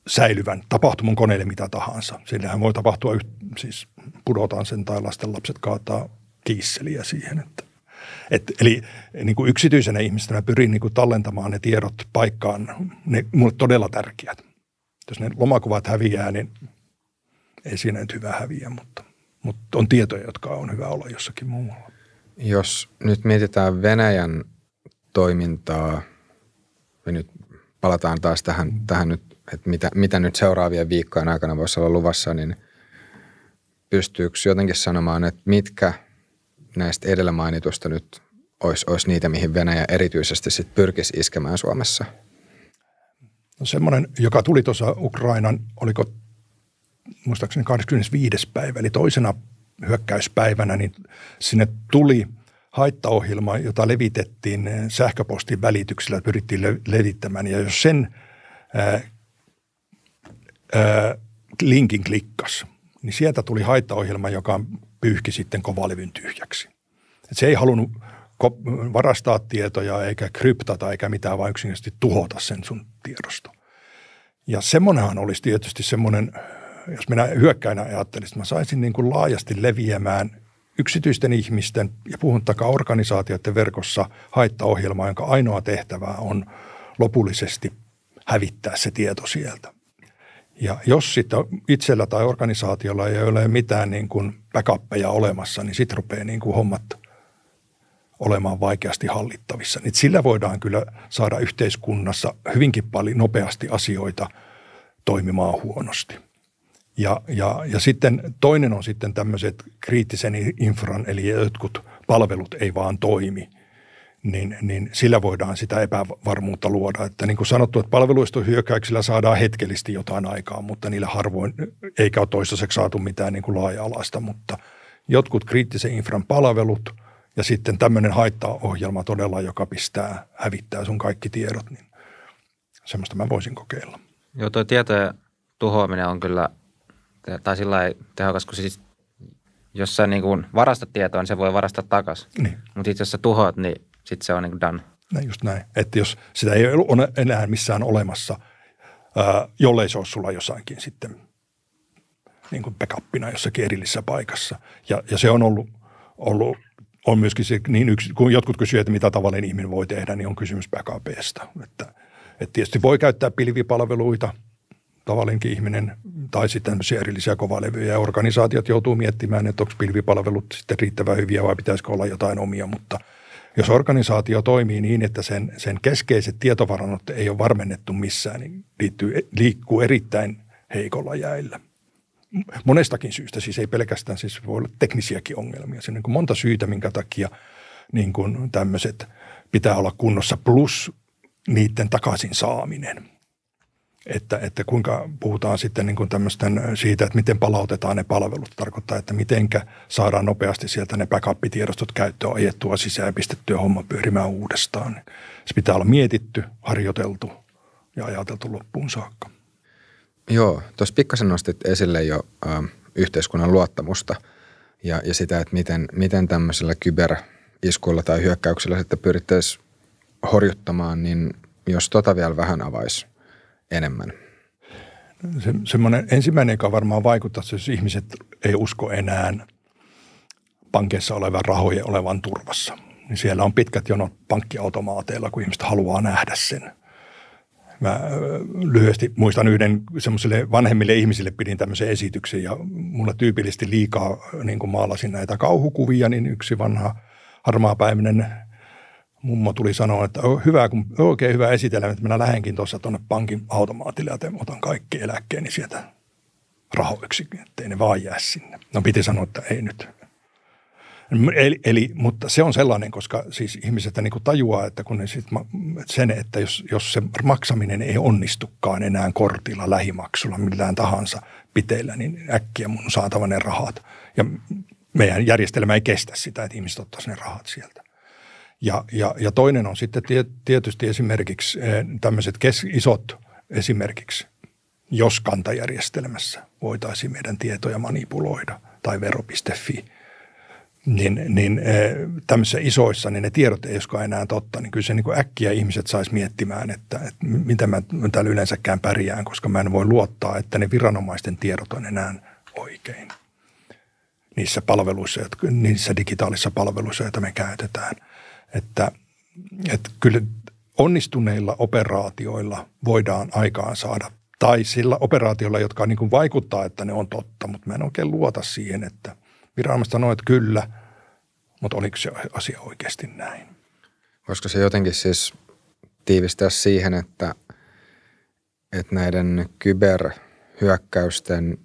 säilyvän. Tapahtuu mun koneelle mitä tahansa. Sillähän voi tapahtua, siis pudotaan sen tai lasten lapset kaataa kiisseliä siihen, että Et, eli niin kuin yksityisenä ihmisenä pyrin niin kuin tallentamaan ne tiedot paikkaan, ne mulle todella tärkeät. Jos ne lomakuvat häviää, niin ei siinä nyt hyvä häviä, mutta, mutta on tietoja, jotka on hyvä olla jossakin muualla. Jos nyt mietitään Venäjän toimintaa, me nyt palataan taas tähän, tähän nyt, että mitä, mitä nyt seuraavien viikkojen aikana voisi olla luvassa, niin pystyykö jotenkin sanomaan, että mitkä näistä edellä mainitusta nyt olisi, olisi niitä, mihin Venäjä erityisesti sit pyrkisi iskemään Suomessa? No semmoinen, joka tuli tuossa Ukrainan, oliko muistaakseni kahdeskymmenesviides päivä, eli toisena hyökkäyspäivänä, niin sinne tuli haittaohjelma, jota levitettiin sähköpostin välityksellä, pyrittiin levittämään, ja jos sen ää, ää, linkin klikkas, niin sieltä tuli haittaohjelma, joka pyyhki sitten kovalevyn tyhjäksi. Et se ei halunnut varastaa tietoja eikä kryptata eikä mitään, vaan yksinkertaisesti tuhota sen sun tiedosto. Ja semmoinenhan olisi tietysti semmoinen, jos minä hyökkäinä ajattelisin, mä saisin niin kuin laajasti leviämään yksityisten ihmisten ja puhuttakaan organisaatioiden verkossa haittaohjelmaa, jonka ainoa tehtävä on lopullisesti hävittää se tieto sieltä. Ja jos sitten itsellä tai organisaatiolla ei ole mitään niin kuin backuppeja olemassa, niin sitten rupeaa niin kuin hommat olemaan vaikeasti hallittavissa. Niin sillä voidaan kyllä saada yhteiskunnassa hyvinkin paljon nopeasti asioita toimimaan huonosti. Ja, ja, ja sitten toinen on sitten tämmöiset kriittisen infran, eli jotkut palvelut ei vaan toimi. Niin, niin sillä voidaan sitä epävarmuutta luoda. Että niin kuin sanottu, että palveluistohyökkäyksillä saadaan hetkellisesti jotain aikaa, mutta niillä harvoin eikä ole toistaiseksi saatu mitään niin kuin laaja-alaista. Mutta jotkut kriittisen infran palvelut ja sitten tämmöinen haittaohjelma todella, joka pistää, hävittää sun kaikki tiedot, niin semmoista mä voisin kokeilla. Joo, tuo tietojen tuhoaminen on kyllä tai sillä lailla tehokas, kun siis jos sä niin kuin varastat tietoa, niin se voi varastaa takaisin. Niin. Mutta itse jos sä tuhoat, niin sitten se on niin kuin done. Näin just näin. Että jos sitä ei ole enää missään olemassa, ää, jollei se ole sulla jossainkin sitten niin kuin backupina jossakin erillisessä paikassa. Ja, ja se on ollut, ollut on myöskin se, niin yksi, kun jotkut kysyy, että mitä tavallinen ihminen voi tehdä, niin on kysymys backupista. Että, että tietysti voi käyttää pilvipalveluita, tavallinenkin ihminen, tai sitten tämmöisiä erillisiä kovalevyjä. Organisaatiot joutuu miettimään, että onko pilvipalvelut sitten riittävän hyviä vai pitäisikö olla jotain omia, mutta jos organisaatio toimii niin, että sen, sen keskeiset tietovarannot ei ole varmennettu missään, niin liittyy, liikkuu erittäin heikolla jäillä. Monestakin syystä, siis ei pelkästään, siis voi olla teknisiäkin ongelmia. Se on niin kuin monta syytä, minkä takia niin kuin tämmöiset pitää olla kunnossa, plus niiden takaisin saaminen. Että, että kuinka puhutaan sitten niin kuin tämmöisten siitä, että miten palautetaan ne palvelut. Tarkoittaa, että mitenkä saadaan nopeasti sieltä ne backup-tiedostot käyttöön ajettua sisään ja pistettyä homma pyörimään uudestaan. Se pitää olla mietitty, harjoiteltu ja ajateltu loppuun saakka. Joo, tuossa pikkasen nostit esille jo ä, yhteiskunnan luottamusta ja, ja sitä, että miten, miten tämmöisillä kyberiskuilla tai hyökkäyksillä sitten pyrittäisiin horjuttamaan, niin jos tota vielä vähän avaisi enemmän. Se, semmoinen ensimmäinen, joka varmaan vaikuttaa, jos ihmiset ei usko enää pankeissa olevan rahojen olevan turvassa, niin siellä on pitkät jonot pankkiautomaateilla, kun ihmiset haluaa nähdä sen. Mä lyhyesti muistan yhden semmoisille vanhemmille ihmisille pidin tämmöisen esityksen ja mulla tyypillisesti liikaa niin kun maalasin näitä kauhukuvia, niin yksi vanha harmaapäivinen mummo tuli sanoa, että hyvä, kun oikein hyvä esitellä, että minä lähdenkin tuossa tuonne pankin automaatille ja otan kaikki eläkkeeni sieltä rahoiksi, ettei ne vaan jää sinne. No piti sanoa, että ei nyt. Eli, eli, mutta se on sellainen, koska siis ihmiset niin kuin tajuaa, että kun ne sit, sen, että jos, jos se maksaminen ei onnistukaan enää kortilla, lähimaksulla, millään tahansa piteillä, niin äkkiä mun on saatava ne rahat. Ja meidän järjestelmä ei kestä sitä, että ihmiset ottaisi ne rahat sieltä. Ja, ja, ja toinen on sitten tietysti esimerkiksi tämmöiset kes, isot esimerkiksi, jos kantajärjestelmässä voitaisiin meidän tietoja manipuloida tai vero piste fi, niin, niin tämmöisissä isoissa, niin ne tiedot ei joskaan enää totta, niin kyllä se niin kuin äkkiä ihmiset sais miettimään, että, että mitä mä täällä yleensäkään pärjään, koska mä en voi luottaa, että ne viranomaisten tiedot on enää oikein niissä palveluissa, niissä digitaalisissa palveluissa, joita me käytetään. Että, että kyllä onnistuneilla operaatioilla voidaan aikaan saada, tai sillä operaatioilla, jotka niin kuin vaikuttaa, että ne on totta, mutta mä en oikein luota siihen, että viranomaiset sanoo, että kyllä, mutta oliko se asia oikeasti näin? Voisiko se jotenkin siis tiivistää siihen, että, että näiden kyberhyökkäysten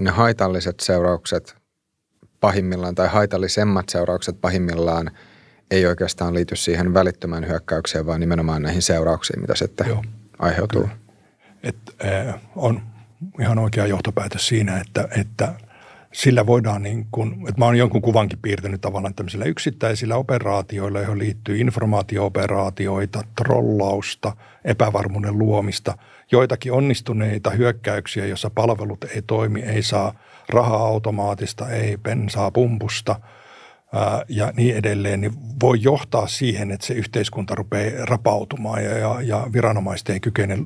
ne haitalliset seuraukset pahimmillaan tai haitallisemmat seuraukset pahimmillaan ei oikeastaan liity siihen välittömään hyökkäykseen, vaan nimenomaan näihin seurauksiin, mitä sitten Joo, aiheutuu. Et, äh, on ihan oikea johtopäätös siinä, että, että sillä voidaan, niin kun, että mä oon jonkun kuvankin piirtänyt tavallaan tämmöisillä yksittäisillä operaatioilla, joihin liittyy informaatio-operaatioita, trollausta, epävarmuuden luomista, joitakin onnistuneita hyökkäyksiä, joissa palvelut ei toimi, ei saa rahaa automaatista, ei bensaa pumpusta, ja niin edelleen, niin voi johtaa siihen, että se yhteiskunta rupeaa rapautumaan ja, ja, ja viranomaiset ei kykene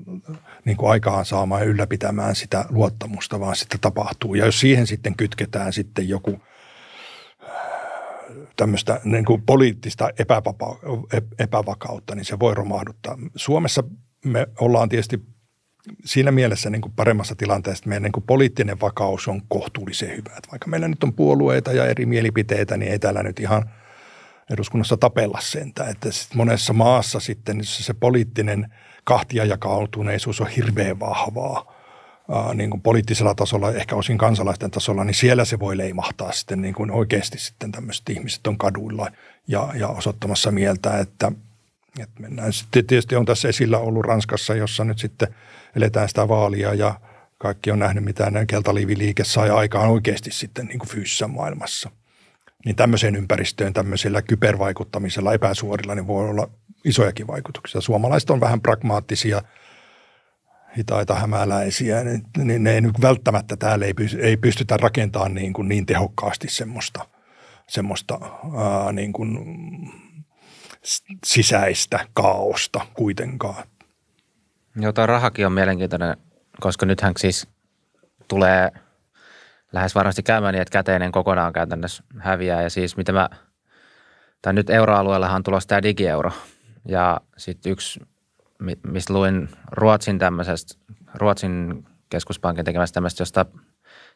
niin kuin aikaan saamaan ja ylläpitämään sitä luottamusta, vaan sitä tapahtuu. Ja jos siihen sitten kytketään sitten joku tämmöistä niin kuin poliittista epävapa- epävakautta, niin se voi romahduttaa. Suomessa me ollaan tietysti siinä mielessä niin kuin paremmassa tilanteessa, että meidän niin kuin poliittinen vakaus on kohtuullisen hyvä. Että vaikka meillä nyt on puolueita ja eri mielipiteitä, niin ei täällä nyt ihan eduskunnassa tapella sentään. Että monessa maassa sitten se poliittinen kahtiajakautuneisuus on hirveän vahvaa niin kuin poliittisella tasolla, ehkä osin kansalaisten tasolla, niin siellä se voi leimahtaa sitten niin kuin oikeasti sitten tämmöiset ihmiset on kaduilla ja, ja osoittamassa mieltä, että että mennään. Sitten tietysti on tässä esillä ollut Ranskassa, jossa nyt sitten eletään sitä vaalia ja kaikki on nähnyt, mitä nämä keltaliiviliike sai aikaan oikeasti sitten niin kuin fyysisessä maailmassa. Niin tämmöiseen ympäristöön, tämmöisellä kybervaikuttamisella, epäsuorilla, niin voi olla isojakin vaikutuksia. Suomalaiset on vähän pragmaattisia. hitaita hämäläisiä, niin, niin ne ei nyt välttämättä täällä ei, pysty, ei pystytä rakentamaan niin, kuin niin tehokkaasti semmoista, semmoista ää, niin kuin sisäistä kaaosta kuitenkaan. Joo, tämä rahakin on mielenkiintoinen, koska nythän siis tulee lähes varmasti käymään niin, että käteinen kokonaan käytännössä häviää. Ja siis mitä mä, tai nyt euroalueellahan on tulossa tämä digieuro. Ja sitten yksi, mistä luin Ruotsin tämmöisestä, Ruotsin keskuspankin tekemästä tämmöistä josta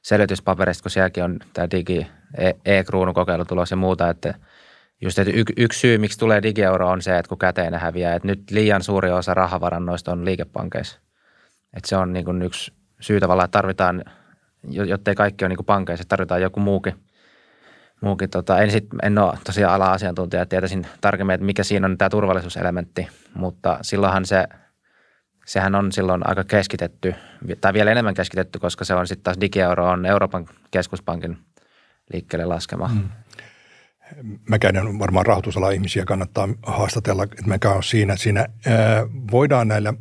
selityspaperista, kun sielläkin on tämä digi, e-kruunukokeilu tulos ja muuta, että just että y- yksi syy, miksi tulee digieuro on se, että kun käteinen häviää, että nyt liian suuri osa rahavarannoista on liikepankeissa. Että se on niin kuin yksi syy tavallaan, että tarvitaan, jottei kaikki ole niin kuin pankeissa, tarvitaan joku muukin. muukin tota. en, sit, en ole tosiaan ala-asiantuntija, että tietäisin tarkemmin, että mikä siinä on tämä turvallisuuselementti, mutta silloinhan se, sehän on silloin aika keskitetty, tai vielä enemmän keskitetty, koska se on sitten taas digieuro on Euroopan keskuspankin liikkeelle laskema. Mm. Mäkään en varmaan rahoitusala ihmisiä kannattaa haastatella, että mäkään on siinä. Siinä ää, voidaan näillä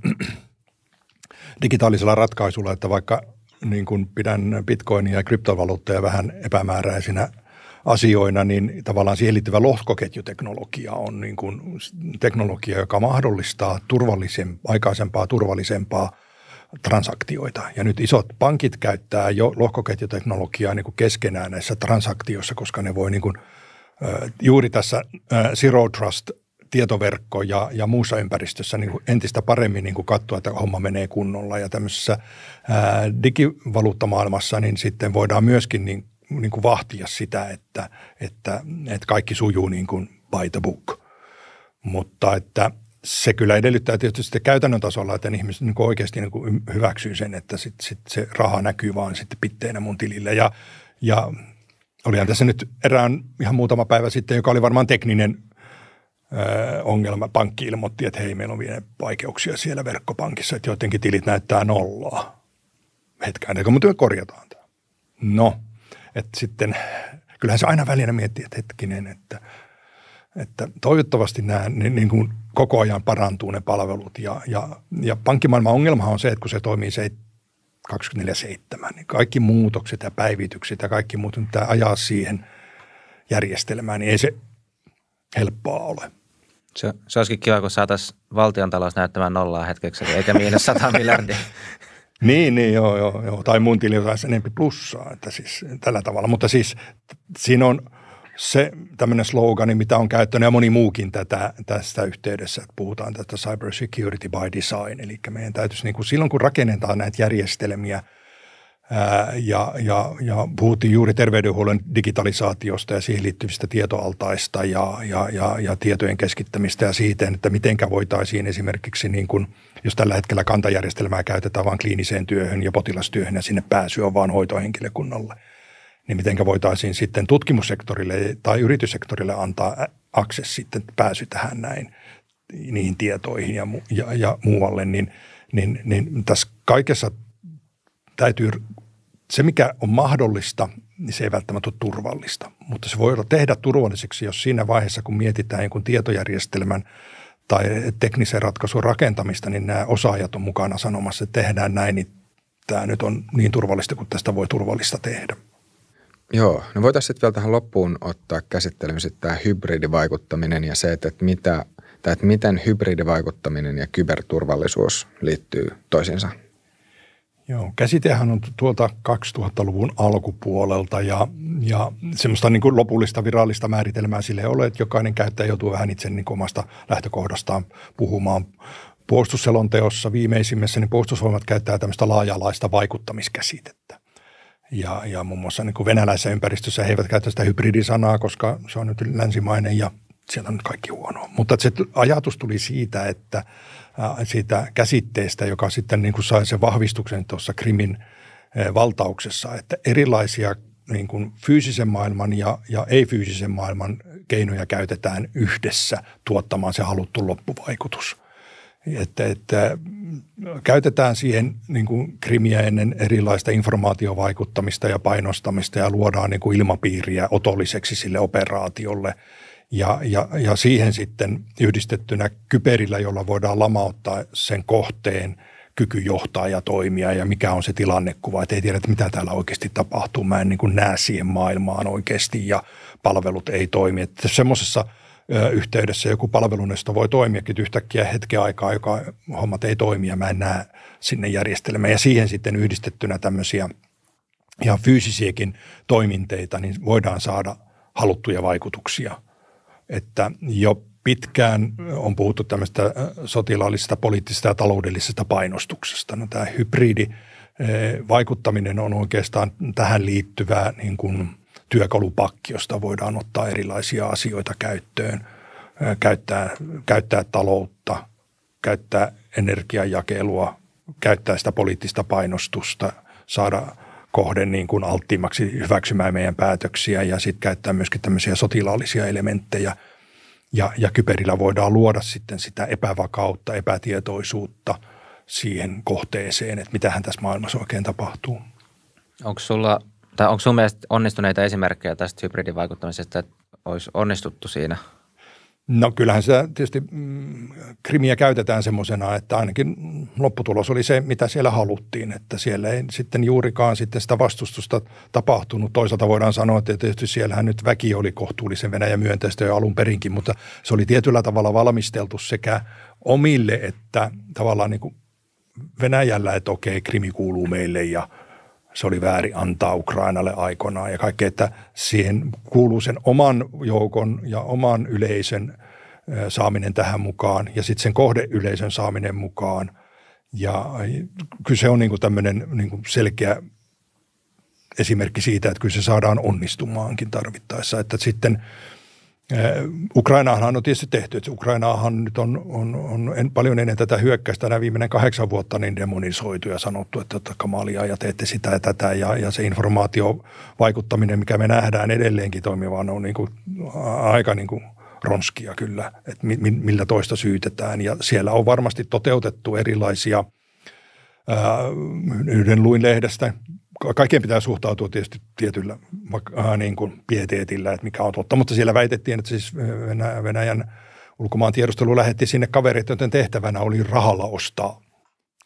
digitaalisilla ratkaisuilla, että vaikka niin kun pidän bitcoinia ja kryptovaluutteja vähän epämääräisinä asioina, niin tavallaan siihen liittyvä lohkoketjuteknologia on niin kun teknologia, joka mahdollistaa turvallisen, aikaisempaa turvallisempaa transaktioita. Ja nyt isot pankit käyttää jo lohkoketjuteknologiaa niin kun keskenään näissä transaktioissa, koska ne voi niin kun juuri tässä Zero Trust-tietoverkko ja, ja muussa ympäristössä niin entistä paremmin niin katsoa, että homma menee kunnolla. Ja tämmöisessä ää, digivaluuttamaailmassa niin sitten voidaan myöskin niin, niin kuin vahtia sitä, että, että, että kaikki sujuu niin kuin by the book. Mutta että se kyllä edellyttää tietysti sitten käytännön tasolla, että ihmiset niin kuin oikeasti niin kuin hyväksyy sen, että sit, sit se raha näkyy vaan sitten pitteenä mun tilille ja, ja olihan tässä nyt erään ihan muutama päivä sitten, joka oli varmaan tekninen ö, ongelma. Pankki ilmoitti, että hei, meillä on vielä vaikeuksia siellä verkkopankissa, että joidenkin tilit näyttää nollaa. Hetkään, mutta me korjataan tämä. No, että sitten kyllähän se aina välillä miettii, että hetkinen, että, että toivottavasti nämä niin, niin kuin koko ajan parantuu ne palvelut. Ja, ja, ja pankkimaailman ongelma on se, että kun se toimii se kaksikymmentäneljä seitsemän, niin kaikki muutokset ja päivitykset ja kaikki muut, mitä pitää ajaa siihen järjestelmään, niin ei se helppoa ole. Se, se olisikin kiva, kun saataisiin valtiontalous näyttämään nollaa hetkeksi, eikä miinus sata miljardia. niin, niin joo, joo, joo. Tai mun tili saisi enemmän plussaa, että siis tällä tavalla. Mutta siis siinä on se tämmöinen slogani, mitä on käyttänyt ja moni muukin tätä, tästä yhteydessä, että puhutaan tästä cyber security by design. Eli meidän täytyisi niin kuin silloin, kun rakennetaan näitä järjestelmiä ää, ja, ja, ja puhuttiin juuri terveydenhuollon digitalisaatiosta ja siihen liittyvistä tietoaltaista ja, ja, ja, ja tietojen keskittämistä ja siitä, että mitenkä voitaisiin esimerkiksi, niin kuin, jos tällä hetkellä kantajärjestelmää käytetään vain kliiniseen työhön ja potilastyöhön ja sinne pääsy on vain hoitohenkilökunnalle. Niin mitenkä voitaisiin sitten tutkimussektorille tai yrityssektorille antaa access sitten pääsy tähän näin niihin tietoihin ja, ja, ja muualle, niin, niin, niin tässä kaikessa täytyy, se mikä on mahdollista, niin se ei välttämättä ole turvallista, mutta se voi olla tehdä turvalliseksi, jos siinä vaiheessa, kun mietitään jonkun tietojärjestelmän tai teknisen ratkaisun rakentamista, niin nämä osaajat on mukana sanomassa, että tehdään näin, niin tämä nyt on niin turvallista, kuin tästä voi turvallista tehdä. Joo, no voitaisiin sitten vielä tähän loppuun ottaa käsittelyyn sitten tämä hybridivaikuttaminen ja se, että, mitä, tai että miten hybridivaikuttaminen ja kyberturvallisuus liittyy toisiinsa. Joo, käsitehän on tuolta kaksituhattaluvun alkupuolelta ja, ja semmoista niin kuin lopullista virallista määritelmää sille ei ole, että jokainen käyttäjä joutuu vähän itse niin kuin omasta lähtökohdastaan puhumaan. Puolustusselonteossa viimeisimmässä niin puolustusvoimat käyttää tämmöistä laaja-alaista vaikuttamiskäsitettä. Ja, ja muun muassa niin kuin venäläisessä ympäristössä he eivät käytä sitä hybridisanaa, koska se on nyt länsimainen ja siellä on nyt kaikki huonoa. Mutta se ajatus tuli siitä, että siitä käsitteestä, joka sitten niin kuin sai sen vahvistuksen tuossa Krimin valtauksessa, että erilaisia niin kuin fyysisen maailman ja, ja ei-fyysisen maailman keinoja käytetään yhdessä tuottamaan se haluttu loppuvaikutus. Että, että käytetään siihen niin kuin Krimiä ennen erilaista informaatiovaikuttamista ja painostamista ja luodaan niin kuin ilmapiiriä otolliseksi sille operaatiolle. Ja, ja, ja siihen sitten yhdistettynä kyberillä, jolla voidaan lamauttaa sen kohteen kyky johtaa ja toimia ja mikä on se tilannekuva, että ei tiedä, että mitä täällä oikeasti tapahtuu. Mä en niin kuin näe siihen maailmaan oikeasti ja palvelut ei toimi. Että semmoisessa yhteydessä joku palvelunesto voi toimiakin yhtäkkiä hetken aikaa, joka hommat ei toimi ja mä en näe sinne järjestelmään. Ja siihen sitten yhdistettynä tämmöisiä ihan fyysisiäkin toiminteita, niin voidaan saada haluttuja vaikutuksia. Että jo pitkään on puhuttu tämmöistä sotilaallisesta, poliittisesta ja taloudellisesta painostuksesta. No, tämä hybridivaikuttaminen on oikeastaan tähän liittyvää niin kuin työkalupakki, josta voidaan ottaa erilaisia asioita käyttöön, käyttää, käyttää taloutta, käyttää energianjakelua, käyttää sitä poliittista painostusta, saada kohden niin kuin alttiimmaksi hyväksymään meidän päätöksiä ja sitten käyttää myöskin tämmöisiä sotilaallisia elementtejä. Ja, ja kyberillä voidaan luoda sitten sitä epävakautta, epätietoisuutta siihen kohteeseen, että mitähän tässä maailmassa oikein tapahtuu. Onko sulla, tai onko sun mielestä onnistuneita esimerkkejä tästä hybridivaikuttamisesta, että olisi onnistuttu siinä? No kyllähän se tietysti mm, krimiä käytetään semmoisena, että ainakin lopputulos oli se, mitä siellä haluttiin, että siellä ei sitten juurikaan sitten sitä vastustusta tapahtunut. Toisaalta voidaan sanoa, että tietysti siellähän nyt väki oli kohtuullisen Venäjän myönteistä jo alun perinkin, mutta se oli tietyllä tavalla valmisteltu sekä omille että tavallaan niin kuin Venäjällä, että okei, krimi kuuluu meille ja se oli väärin antaa Ukrainalle aikanaan ja kaikkea, että siihen kuuluu sen oman joukon ja oman yleisön saaminen tähän mukaan ja sitten sen kohdeyleisön saaminen mukaan. Ja kyllä se on niin kuin tämmöinen niin kuin selkeä esimerkki siitä, että kyllä se saadaan onnistumaankin tarvittaessa. Että sitten Ukrainaahan on tietysti tehty, että Ukrainaahan nyt on, on, on en, paljon ennen tätä hyökkäystä, nämä viimeinen kahdeksan vuotta niin demonisoitu ja sanottu, että otta kamalia ja teette sitä ja tätä ja, ja se informaatiovaikuttaminen, mikä me nähdään edelleenkin toimivaan, on niin kuin, aika niin kuin ronskia kyllä, että mi, millä toista syytetään ja siellä on varmasti toteutettu erilaisia, ää, yhden luin lehdestä. Kaikkeen pitää suhtautua tietysti tietyllä niin kuin pieteetillä, että mikä on totta, mutta siellä väitettiin, että siis Venäjän ulkomaan tiedustelu lähetti sinne kavereita, joten tehtävänä oli rahalla ostaa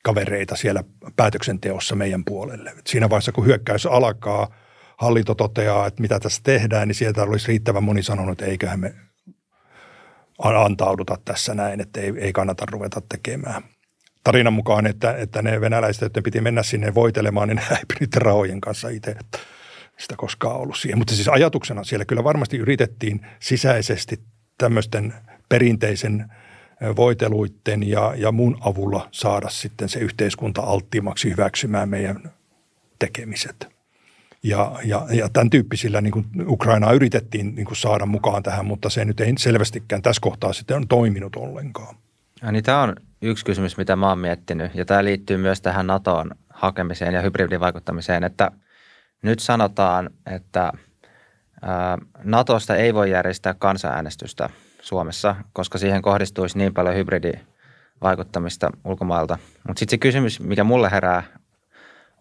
kavereita siellä päätöksenteossa meidän puolelle. Siinä vaiheessa, kun hyökkäys alkaa, hallinto toteaa, että mitä tässä tehdään, niin sieltä olisi riittävän moni sanonut, että eiköhän me antauduta tässä näin, että ei, ei kannata ruveta tekemään. Tarinan mukaan, että, että ne venäläiset, joiden piti mennä sinne voitelemaan, niin ne häipyi niiden rahojen kanssa itse, että sitä koskaan ollut siihen. Mutta siis ajatuksena siellä kyllä varmasti yritettiin sisäisesti tämmöisten perinteisen voiteluiden ja, ja muun avulla saada sitten se yhteiskunta alttiimmaksi hyväksymään meidän tekemiset. Ja, ja, ja tämän tyyppisillä niin kuin Ukrainaa yritettiin niin kuin saada mukaan tähän, mutta se nyt ei selvästikään tässä kohtaa sitten on toiminut ollenkaan. Ja niin tämä on yksi kysymys, mitä mä oon miettinyt, ja tämä liittyy myös tähän NATOon hakemiseen ja hybridivaikuttamiseen, että nyt sanotaan, että ää, NATOsta ei voi järjestää kansanäänestystä Suomessa, koska siihen kohdistuisi niin paljon hybridivaikuttamista ulkomailta. Mutta sitten se kysymys, mikä mulle herää,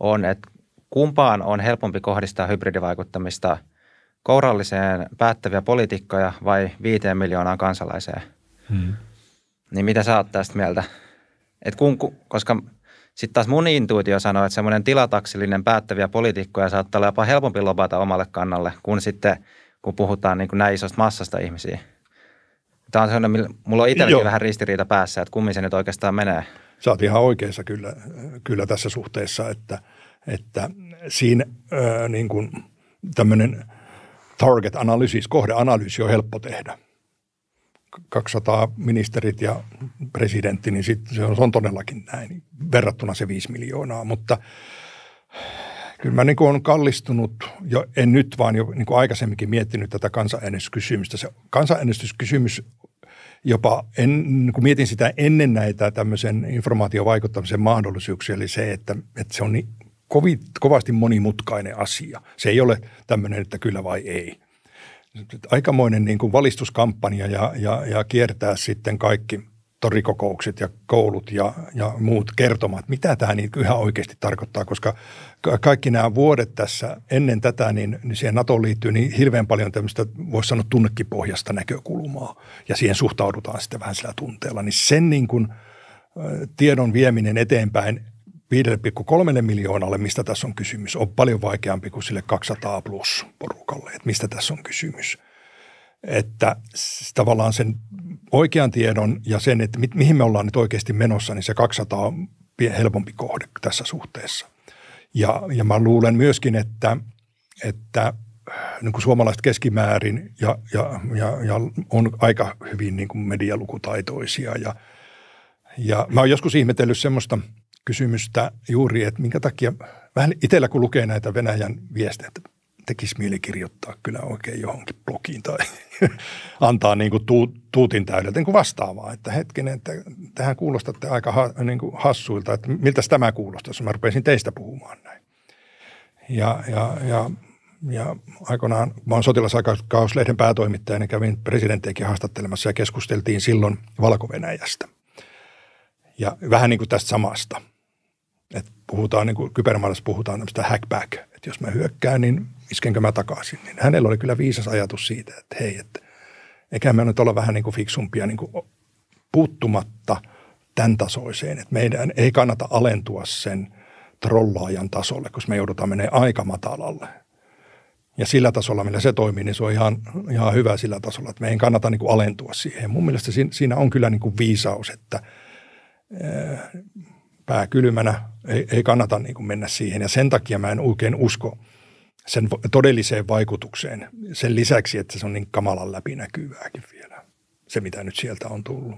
on, että kumpaan on helpompi kohdistaa hybridivaikuttamista kouralliseen päättäviä poliitikkoja vai viiteen miljoonaan kansalaiseen? Hmm. Niin mitä sä oot tästä mieltä? Et kun, kun, koska sitten taas mun intuitio sanoo, että semmoinen tilataksellinen päättäviä poliitikkoja saattaa olla jopa helpompi lobata omalle kannalle, kun sitten kun puhutaan niin kuin näin isosta massasta ihmisiä. Tämä on semmoinen, mulla on itselläkin vähän ristiriita päässä, että kummin se nyt oikeastaan menee. Sä oot ihan oikeassa kyllä, kyllä tässä suhteessa, että, että siinä äh, niin kuin tämmöinen target-analyysis, kohdeanalyysi on helppo tehdä. kaksisataa ministerit ja presidentti, niin sit se on todellakin näin, verrattuna se viisi miljoonaa, mutta kyllä mä niin kuin olen kallistunut, jo, en nyt vaan jo niin kuin aikaisemminkin miettinyt tätä kansanäänestyskysymystä. Se kansanäänestyskysymys jopa, en, niin kuin mietin sitä ennen näitä tämmöisen informaatiovaikuttamisen mahdollisuuksia, eli se, että, että se on niin kovi, kovasti monimutkainen asia. Se ei ole tämmöinen, että kyllä vai ei. Aikamoinen niin kuin valistuskampanja ja, ja, ja kiertää sitten kaikki torikokoukset ja koulut ja, ja muut kertomat, mitä tämä niin yhä oikeasti tarkoittaa, koska kaikki nämä vuodet tässä ennen tätä, niin, niin siihen NATOon liittyy niin hirveän paljon tämmöistä, voisi sanoa tunnekipohjasta näkökulmaa ja siihen suhtaudutaan sitten vähän sillä tunteella, niin sen niin kuin tiedon vieminen eteenpäin viisi pilkku kolme miljoonalle, mistä tässä on kysymys, on paljon vaikeampi kuin sille kaksisataa plus porukalle, että mistä tässä on kysymys. Että tavallaan sen oikean tiedon ja sen, että mihin me ollaan nyt oikeasti menossa, niin se kaksisataa on helpompi kohde tässä suhteessa. Ja, ja mä luulen myöskin, että, että niin kuin suomalaiset keskimäärin ja, ja, ja, ja on aika hyvin niin kuin medialukutaitoisia. Ja, ja mä oon joskus ihmetellyt semmoista kysymystä juuri, että minkä takia vähän itsellä kun lukee näitä Venäjän viestejä, että tekisi mieli kirjoittaa kyllä oikein johonkin blogiin tai antaa niin kuin tuutin täydeltä niin kuin vastaavaa, että hetkinen, että tähän kuulostatte aika ha, niin kuin hassuilta, että miltäs tämä kuulostaa, jos mä rupesin teistä puhumaan näin. Ja, ja, ja, ja aikanaan, mä oon sotilasaikalaislehden päätoimittaja, niin kävin presidenttejäkin haastattelemassa ja keskusteltiin silloin Valko-Venäjästä. Ja vähän niin kuin tästä samasta, että puhutaan niin kuin kybermaailmassa puhutaan tämmöistä hackback, että jos mä hyökkään, niin iskenkö mä takaisin. Niin hänellä oli kyllä viisas ajatus siitä, että hei, että eikä me nyt olla vähän niin kuin fiksumpia niin kuin puuttumatta tämän tasoiseen, että meidän ei kannata alentua sen trollaajan tasolle, koska me joudutaan menemään aika matalalle. Ja sillä tasolla, millä se toimii, niin se on ihan, ihan hyvä sillä tasolla, että me ei kannata niin kuin alentua siihen. Ja mun mielestä siinä on kyllä niin kuin viisaus, että pää kylmänä ei, ei kannata niin kuin mennä siihen ja sen takia mä en oikein usko sen todelliseen vaikutukseen sen lisäksi, että se on niin kamalan läpinäkyvääkin vielä, se mitä nyt sieltä on tullut.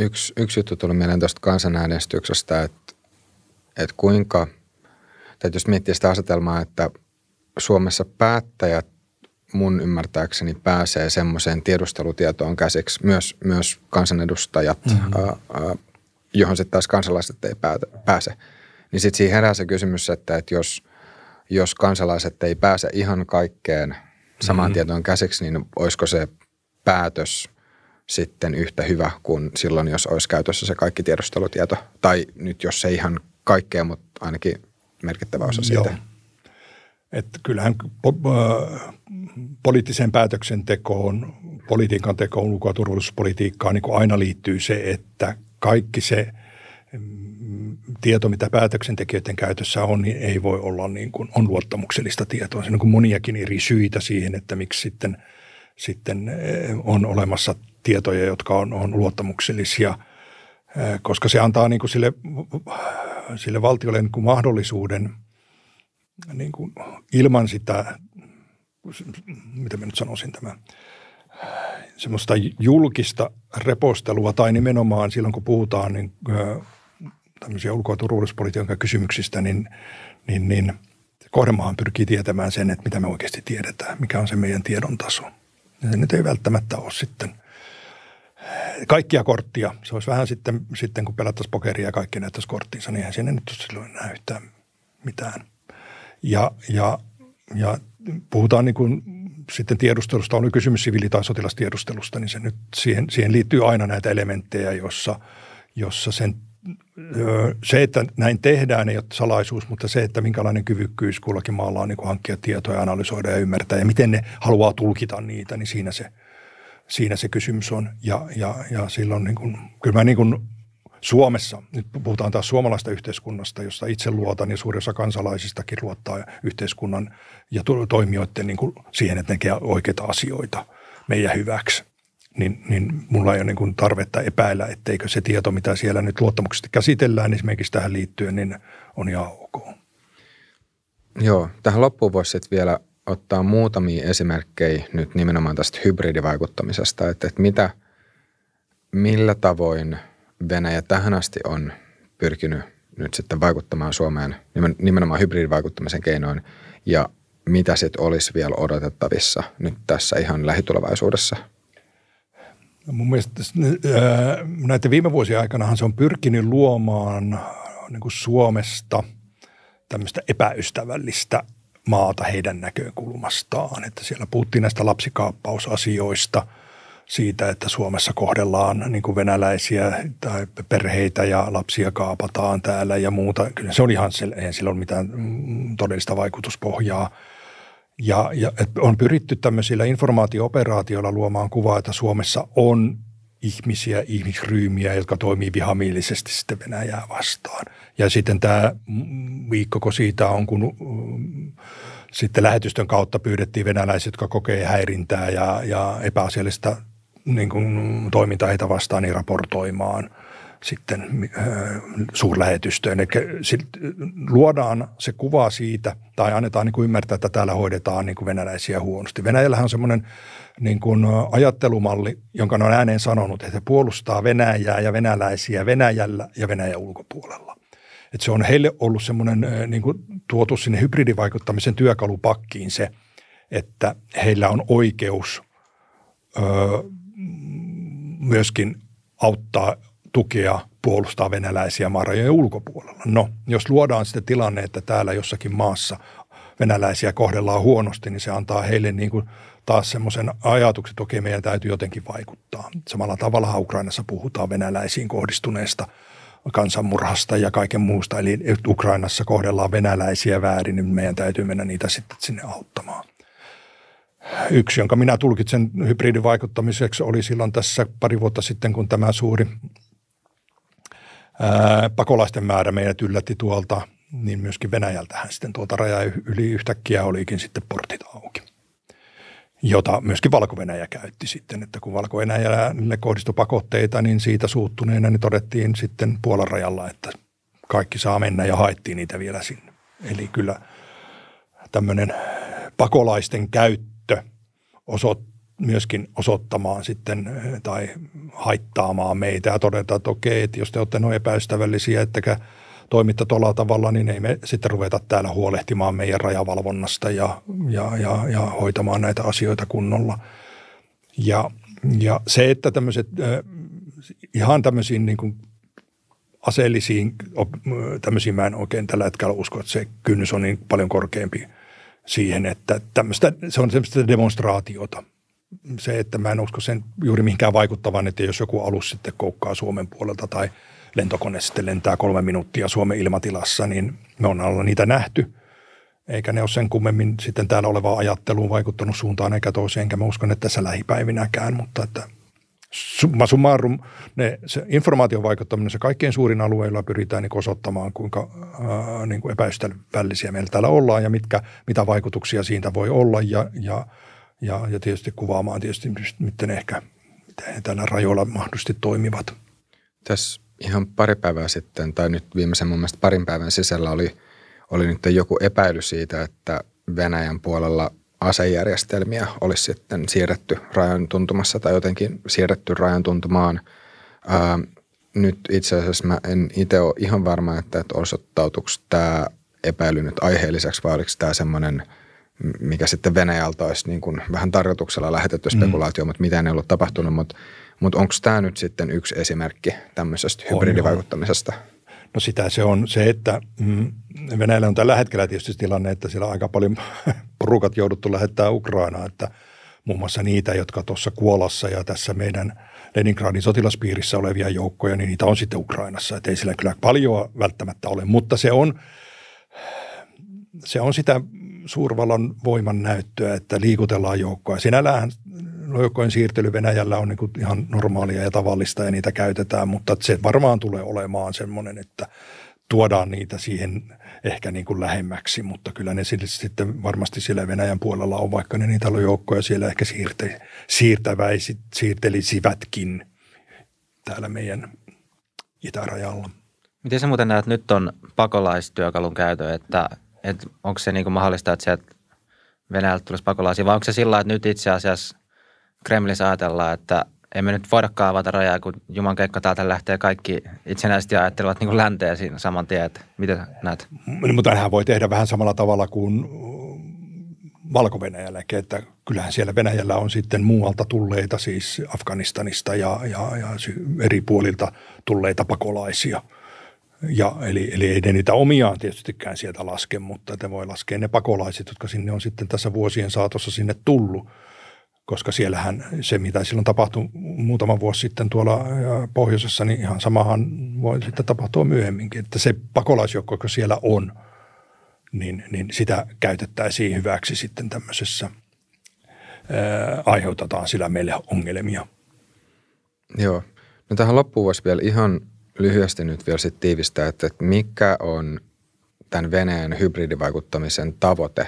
Yksi, yksi juttu tuli mieleen tuosta kansanäänestyksestä, että, että kuinka, tai jos miettii sitä asetelmaa, että Suomessa päättäjät mun ymmärtääkseni pääsee semmoiseen tiedustelutietoon käsiksi, myös, myös kansanedustajat, mm-hmm. ää, ää, johon sitten taas kansalaiset ei päätä, pääse. Niin sitten siihen herää se kysymys, että, että jos, jos kansalaiset ei pääse ihan kaikkeen samaan mm-hmm. tietoon käsiksi, niin olisiko se päätös sitten yhtä hyvä kuin silloin, jos olisi käytössä se kaikki tiedustelutieto? Tai nyt jos ei ihan kaikkea, mutta ainakin merkittävä osa siitä. Joo. Että kyllähän po- äh, poliittiseen päätöksentekoon, politiikan tekoon, ulko- ja turvallisuuspolitiikkaan niin aina liittyy se, että kaikki se mm, tieto, mitä päätöksentekijöiden käytössä on, niin ei voi olla niin kuin, on luottamuksellista tietoa. Se on niin kuin moniakin eri syitä siihen, että miksi sitten, sitten on olemassa tietoja, jotka on, on luottamuksellisia, koska se antaa niin kuin sille, sille valtiolle niin kuin mahdollisuuden niin kuin ilman sitä, mitä mä nyt sanoisin tämä, semmoista julkista repostelua tai nimenomaan silloin, kun puhutaan niin, tämmöisiä ulko- ja turvallisuuspolitiikan kysymyksistä, niin, niin, niin kohdemaahan pyrkii tietämään sen, että mitä me oikeasti tiedetään, mikä on se meidän tiedon taso. Ja se nyt ei välttämättä ole sitten kaikkia korttia. Se olisi vähän sitten, sitten kun pelattaisiin pokeria ja kaikki näyttäisi korttinsa, niin eihän siinä nyt silloin näyttää mitään. Ja, ja, ja puhutaan niin kuin sitten tiedustelusta, on kysymys siviili- tai sotilastiedustelusta, niin se nyt siihen, siihen liittyy aina näitä elementtejä, jossa, jossa sen, se, että näin tehdään, ei ole salaisuus, mutta se, että minkälainen kyvykkyys kullakin maalla on niin kuin hankkia tietoja, analysoida ja ymmärtää ja miten ne haluaa tulkita niitä, niin siinä se, siinä se kysymys on. Ja, ja, ja silloin niin kuin, kyllä mä niin kuin Suomessa, nyt puhutaan taas suomalaista yhteiskunnasta, josta itse luotan ja suurin osa kansalaisistakin luottaa yhteiskunnan ja toimijoiden niin kuin siihen, että tekee oikeita asioita meidän hyväksi. Niin, niin mulla ei ole niin kuin tarvetta epäillä, etteikö se tieto, mitä siellä nyt luottamuksesta käsitellään esimerkiksi tähän liittyen, niin on ihan ok. Joo, tähän loppuun voisi sitten vielä ottaa muutamia esimerkkejä nyt nimenomaan tästä hybridivaikuttamisesta, että, että mitä, millä tavoin Venäjä tähän asti on pyrkinyt nyt sitten vaikuttamaan Suomeen nimenomaan hybridivaikuttamisen keinoin ja mitä sitten olisi vielä odotettavissa nyt tässä ihan lähitulevaisuudessa? Mun mielestä näiden viime vuosien aikanahan se on pyrkinyt luomaan niin kuin Suomesta tämmöistä epäystävällistä maata heidän näkökulmastaan, että siellä puhuttiin näistä lapsikaappausasioista – siitä, että Suomessa kohdellaan niin kuin venäläisiä tai perheitä ja lapsia kaapataan täällä ja muuta. Kyllä se on ihan, ei sillä ole mitään todellista vaikutuspohjaa. Ja, ja on pyritty tämmöisillä informaatio-operaatioilla luomaan kuvaa, että Suomessa on ihmisiä, ihmisryhmiä, jotka toimii vihamielisesti sitten Venäjää vastaan. Ja sitten tämä viikko siitä on, kun sitten lähetystön kautta pyydettiin venäläisiä, jotka kokee häirintää ja, ja epäasiallista niin kuin, toimintaa heitä vastaan, niin raportoimaan sitten äh, suurlähetystöön. Eli luodaan se kuva siitä tai annetaan niin kuin ymmärtää, että täällä hoidetaan niin kuin venäläisiä huonosti. Venäjällähän on semmoinen niin kuin ajattelumalli, jonka ne on ääneen sanonut, että he puolustaa Venäjää ja venäläisiä Venäjällä ja Venäjän ulkopuolella. Että se on heille ollut semmoinen niin kuin tuotu sinne hybridivaikuttamisen työkalupakkiin se, että heillä on oikeus öö, myöskin auttaa, tukea, puolustaa venäläisiä maarajojen ulkopuolella. No, jos luodaan sitten tilanne, että täällä jossakin maassa venäläisiä kohdellaan huonosti, niin se antaa heille niin kuin taas semmoisen ajatuksen, että okei, meidän täytyy jotenkin vaikuttaa. Samalla tavalla Ukrainassa puhutaan venäläisiin kohdistuneesta kansanmurhasta ja kaiken muusta. Eli Ukrainassa kohdellaan venäläisiä väärin, niin meidän täytyy mennä niitä sitten sinne auttamaan. Yksi, jonka minä tulkitsen hybridivaikuttamiseksi, oli silloin tässä pari vuotta sitten, kun tämä suuri ää, pakolaisten määrä meidät yllätti tuolta, niin myöskin Venäjältähän sitten tuolta rajan yli yhtäkkiä olikin sitten portit auki, jota myöskin Valko-Venäjä käytti sitten, että kun Valko-Venäjälle kohdistui pakotteita, niin siitä suuttuneena niin todettiin sitten Puolan rajalla, että kaikki saa mennä ja haettiin niitä vielä sinne. Eli kyllä tämmöinen pakolaisten käyttö osoit, myöskin osoittamaan sitten tai haittaamaan meitä ja todeta, että okei, että jos te olette noin epäystävällisiä, ettekä toimitta tuolla tavalla, niin ei me sitten ruveta täällä huolehtimaan meidän rajavalvonnasta ja, ja, ja, ja hoitamaan näitä asioita kunnolla. Ja, ja se, että tämmöiset ihan tämmöisiin niin kuin aseellisiin, tämmöisiin mä en oikein tällä hetkellä usko, että se kynnys on niin paljon korkeampi siihen, että tämmöistä, se on semmoista demonstraatiota. Se, että mä en usko sen juuri mihinkään vaikuttavan, että jos joku alus sitten koukkaa Suomen puolelta tai lentokone sitten lentää kolme minuuttia Suomen ilmatilassa, niin me on alla niitä nähty, eikä ne ole sen kummemmin sitten täällä olevaa ajatteluun vaikuttanut suuntaan eikä toiseen, enkä mä uskon, että tässä lähipäivinäkään, mutta että summa summarum, ne, se informaation vaikuttaminen, se kaikkein suurin alueilla pyritään niin osoittamaan, kuinka ää, niin kuin epäystävällisiä meillä täällä ollaan ja mitkä, mitä vaikutuksia siitä voi olla ja, ja, ja, ja tietysti kuvaamaan tietysti, miten ehkä miten he täällä rajoilla mahdollisesti toimivat. Tässä ihan pari päivää sitten, tai nyt viimeisen mun mielestä parin päivän sisällä oli, oli nyt joku epäily siitä, että Venäjän puolella asejärjestelmiä olisi sitten siirretty rajan tuntumassa tai jotenkin siirretty rajan tuntumaan. Ää, nyt itse asiassa mä en itse ole ihan varma, että, että osoittautuiko tämä epäily nyt aiheelliseksi vai oliko tämä semmoinen, mikä sitten Venäjältä olisi niin kuin vähän tarjotuksella lähetetty spekulaatio, mm. mutta mitään ei ollut tapahtunut, mutta Mutta onko tämä nyt sitten yksi esimerkki tämmöisestä hybridivaikuttamisesta? No sitä se on se, että Venäjällä on tällä hetkellä tietysti tilanne, että siellä on aika paljon porukat jouduttu lähettämään Ukrainaan, että muun muassa niitä, jotka tuossa Kuolassa ja tässä meidän Leningradin sotilaspiirissä olevia joukkoja, niin niitä on sitten Ukrainassa, että ei sillä kyllä paljon välttämättä ole, mutta se on, se on sitä suurvallan voiman näyttöä, että liikutellaan joukkoja. Sinällähän joukkojen siirtely Venäjällä on niin kuin ihan normaalia ja tavallista ja niitä käytetään, mutta se varmaan tulee olemaan semmoinen, että tuodaan niitä siihen ehkä niin kuin lähemmäksi, mutta kyllä ne sitten varmasti siellä Venäjän puolella on, vaikka ne niitä joukkoja siellä ehkä siirte, siirtäväisit, siirtelisivätkin täällä meidän itärajalla. Miten sä muuten näet, nyt on pakolaistyökalun käytö, että, että onko se niin kuin mahdollista, että sieltä Venäjältä tulisi pakolaisia vai onko se sillä, että nyt itse asiassa Kremlissä ajatellaan, että emme nyt voidakaan avata rajaa, kun Juman keikka täältä lähtee kaikki itsenäisesti ja ajattelevat niin kuin länteen siinä saman tien, että miten näet? Mutta hän voi tehdä vähän samalla tavalla kuin Valko-Venäjälläkin, että kyllähän siellä Venäjällä on sitten muualta tulleita, siis Afganistanista ja, ja, ja eri puolilta tulleita pakolaisia. Ja, eli, eli ei ne niitä omiaan tietystikään sieltä laske, mutta te voi laskea ne pakolaiset, jotka sinne on sitten tässä vuosien saatossa sinne tullut. Koska siellähän se, mitä silloin tapahtui muutama vuosi sitten tuolla pohjoisessa, niin ihan samahan voi sitten tapahtua myöhemminkin. Että se pakolaisjoukko, joka siellä on, niin, niin sitä käytettäisiin hyväksi sitten tämmöisessä, ää, aiheutetaan sillä meille ongelmia. Joo. No tähän loppuun voisi vielä ihan lyhyesti nyt vielä sitten tiivistää, että, että mikä on tämän Venäjän hybridivaikuttamisen tavoite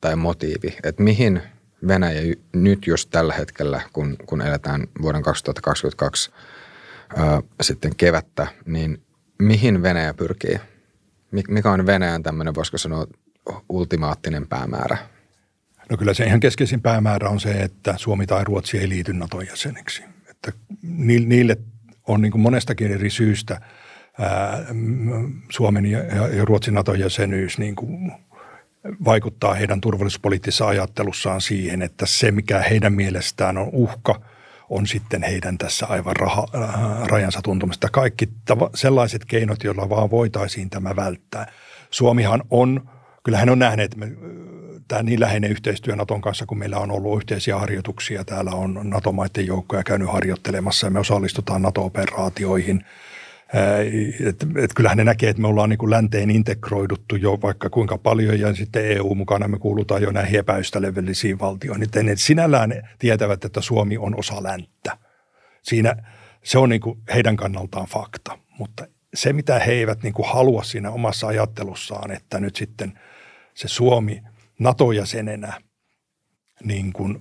tai motiivi, että mihin Venäjä nyt just tällä hetkellä, kun, kun eletään vuoden kaksituhattakaksikymmentäkaksi ää, sitten kevättä, niin mihin Venäjä pyrkii? Mikä on Venäjän tämmöinen, voisiko sanoa, ultimaattinen päämäärä? No kyllä se ihan keskeisin päämäärä on se, että Suomi tai Ruotsi ei liity Naton jäseneksi. Että niille on niin kuin monestakin eri syystä ää, Suomen ja, ja Ruotsin Naton jäsenyys niin kuin vaikuttaa heidän turvallisuuspoliittisessa ajattelussaan siihen, että se mikä heidän mielestään on uhka, on sitten heidän tässä aivan raha, äh, rajansa tuntumista. Kaikki tava, sellaiset keinot, joilla vaan voitaisiin tämä välttää. Suomihan on, kyllähän on nähnyt, että me, tämä niin läheinen yhteistyö Naton kanssa, kun meillä on ollut yhteisiä harjoituksia. Täällä on NATO-maiden joukkoja käynyt harjoittelemassa ja me osallistutaan NATO-operaatioihin. Et, et kyllähän ne näkee, että me ollaan niin kuin länteen integroiduttu jo vaikka kuinka paljon ja sitten E U mukana me kuulutaan jo näihin epäystävällisiin valtioihin. Et ne sinällään tietävät, että Suomi on osa länttä. Siinä, se on niin kuin heidän kannaltaan fakta, mutta se mitä he eivät niin kuin halua siinä omassa ajattelussaan, että nyt sitten se Suomi NATO-jäsenenä niin kuin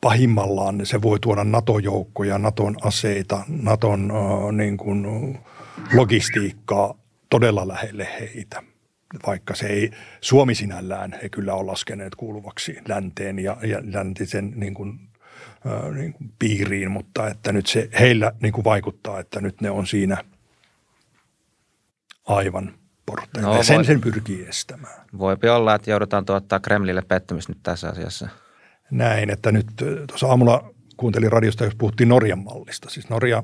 pahimmallaan se voi tuoda NATO-joukkoja, Naton aseita, Naton äh, niin kuin logistiikkaa todella lähelle heitä, vaikka se ei Suomi sinällään ei kyllä ole laskeneet kuuluvaksi länteen ja, ja läntisen niin kuin, äh, niin kuin piiriin, mutta että nyt se heillä niin kuin vaikuttaa, että nyt ne on siinä aivan portteilla no, ja sen, voi, sen pyrkii estämään. Voipi olla, että joudutaan tuottaa Kremlille pettymys nyt tässä asiassa. Näin, että nyt tuossa aamulla kuuntelin radiosta, jos puhuttiin Norjan mallista. Siis Norja,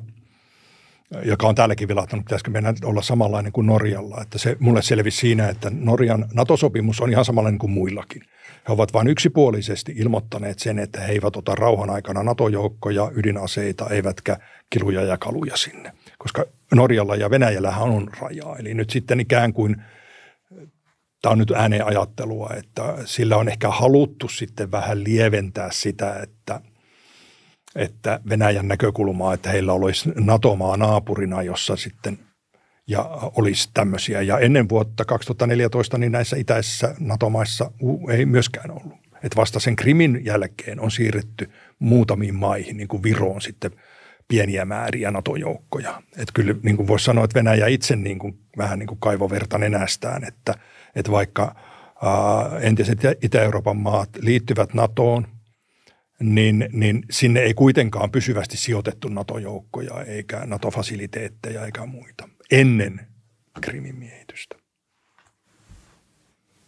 joka on täälläkin vilahtanut, pitäisikö meidän olla samanlainen kuin Norjalla. Että se mulle selvisi siinä, että Norjan NATO-sopimus on ihan samanlainen kuin muillakin. He ovat vain yksipuolisesti ilmoittaneet sen, että he eivät ota rauhan aikana NATO-joukkoja, ydinaseita, eivätkä kiluja ja kaluja sinne. Koska Norjalla ja Venäjällähän on rajaa. Eli nyt sitten ikään kuin... Tämä on nyt ääneen ajattelua, että sillä on ehkä haluttu sitten vähän lieventää sitä, että, että Venäjän näkökulmaa, että heillä olisi NATO-maa naapurina, jossa sitten ja olisi tämmöisiä. Ja ennen vuotta kaksituhattaneljätoista niin näissä itäisissä NATO-maissa ei myöskään ollut. Että vasta sen Krimin jälkeen on siirretty muutamiin maihin, niin kuin Viroon sitten pieniä määriä NATO-joukkoja. Että kyllä niin kuin voisi sanoa, että Venäjä itse niin kuin, vähän niin kuin kaivoverta nenästään, että että vaikka ää, entiset Itä-Euroopan maat liittyvät NATOon, niin, niin sinne ei kuitenkaan pysyvästi sijoitettu NATO-joukkoja eikä NATO-fasiliteetteja eikä muita ennen Krimin miehitystä.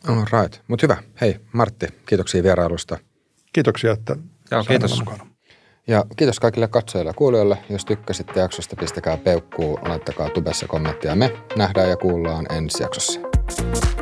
All right, mutta hyvä. Hei Martti, kiitoksia vierailusta. Kiitoksia, että Joo, kiitos. mukana. Ja kiitos kaikille katsojille ja kuulijoille. Jos tykkäsitte jaksosta, pistäkää peukkuu, laittakaa tubessa kommenttia. Me nähdään ja kuullaan ensi jaksossa.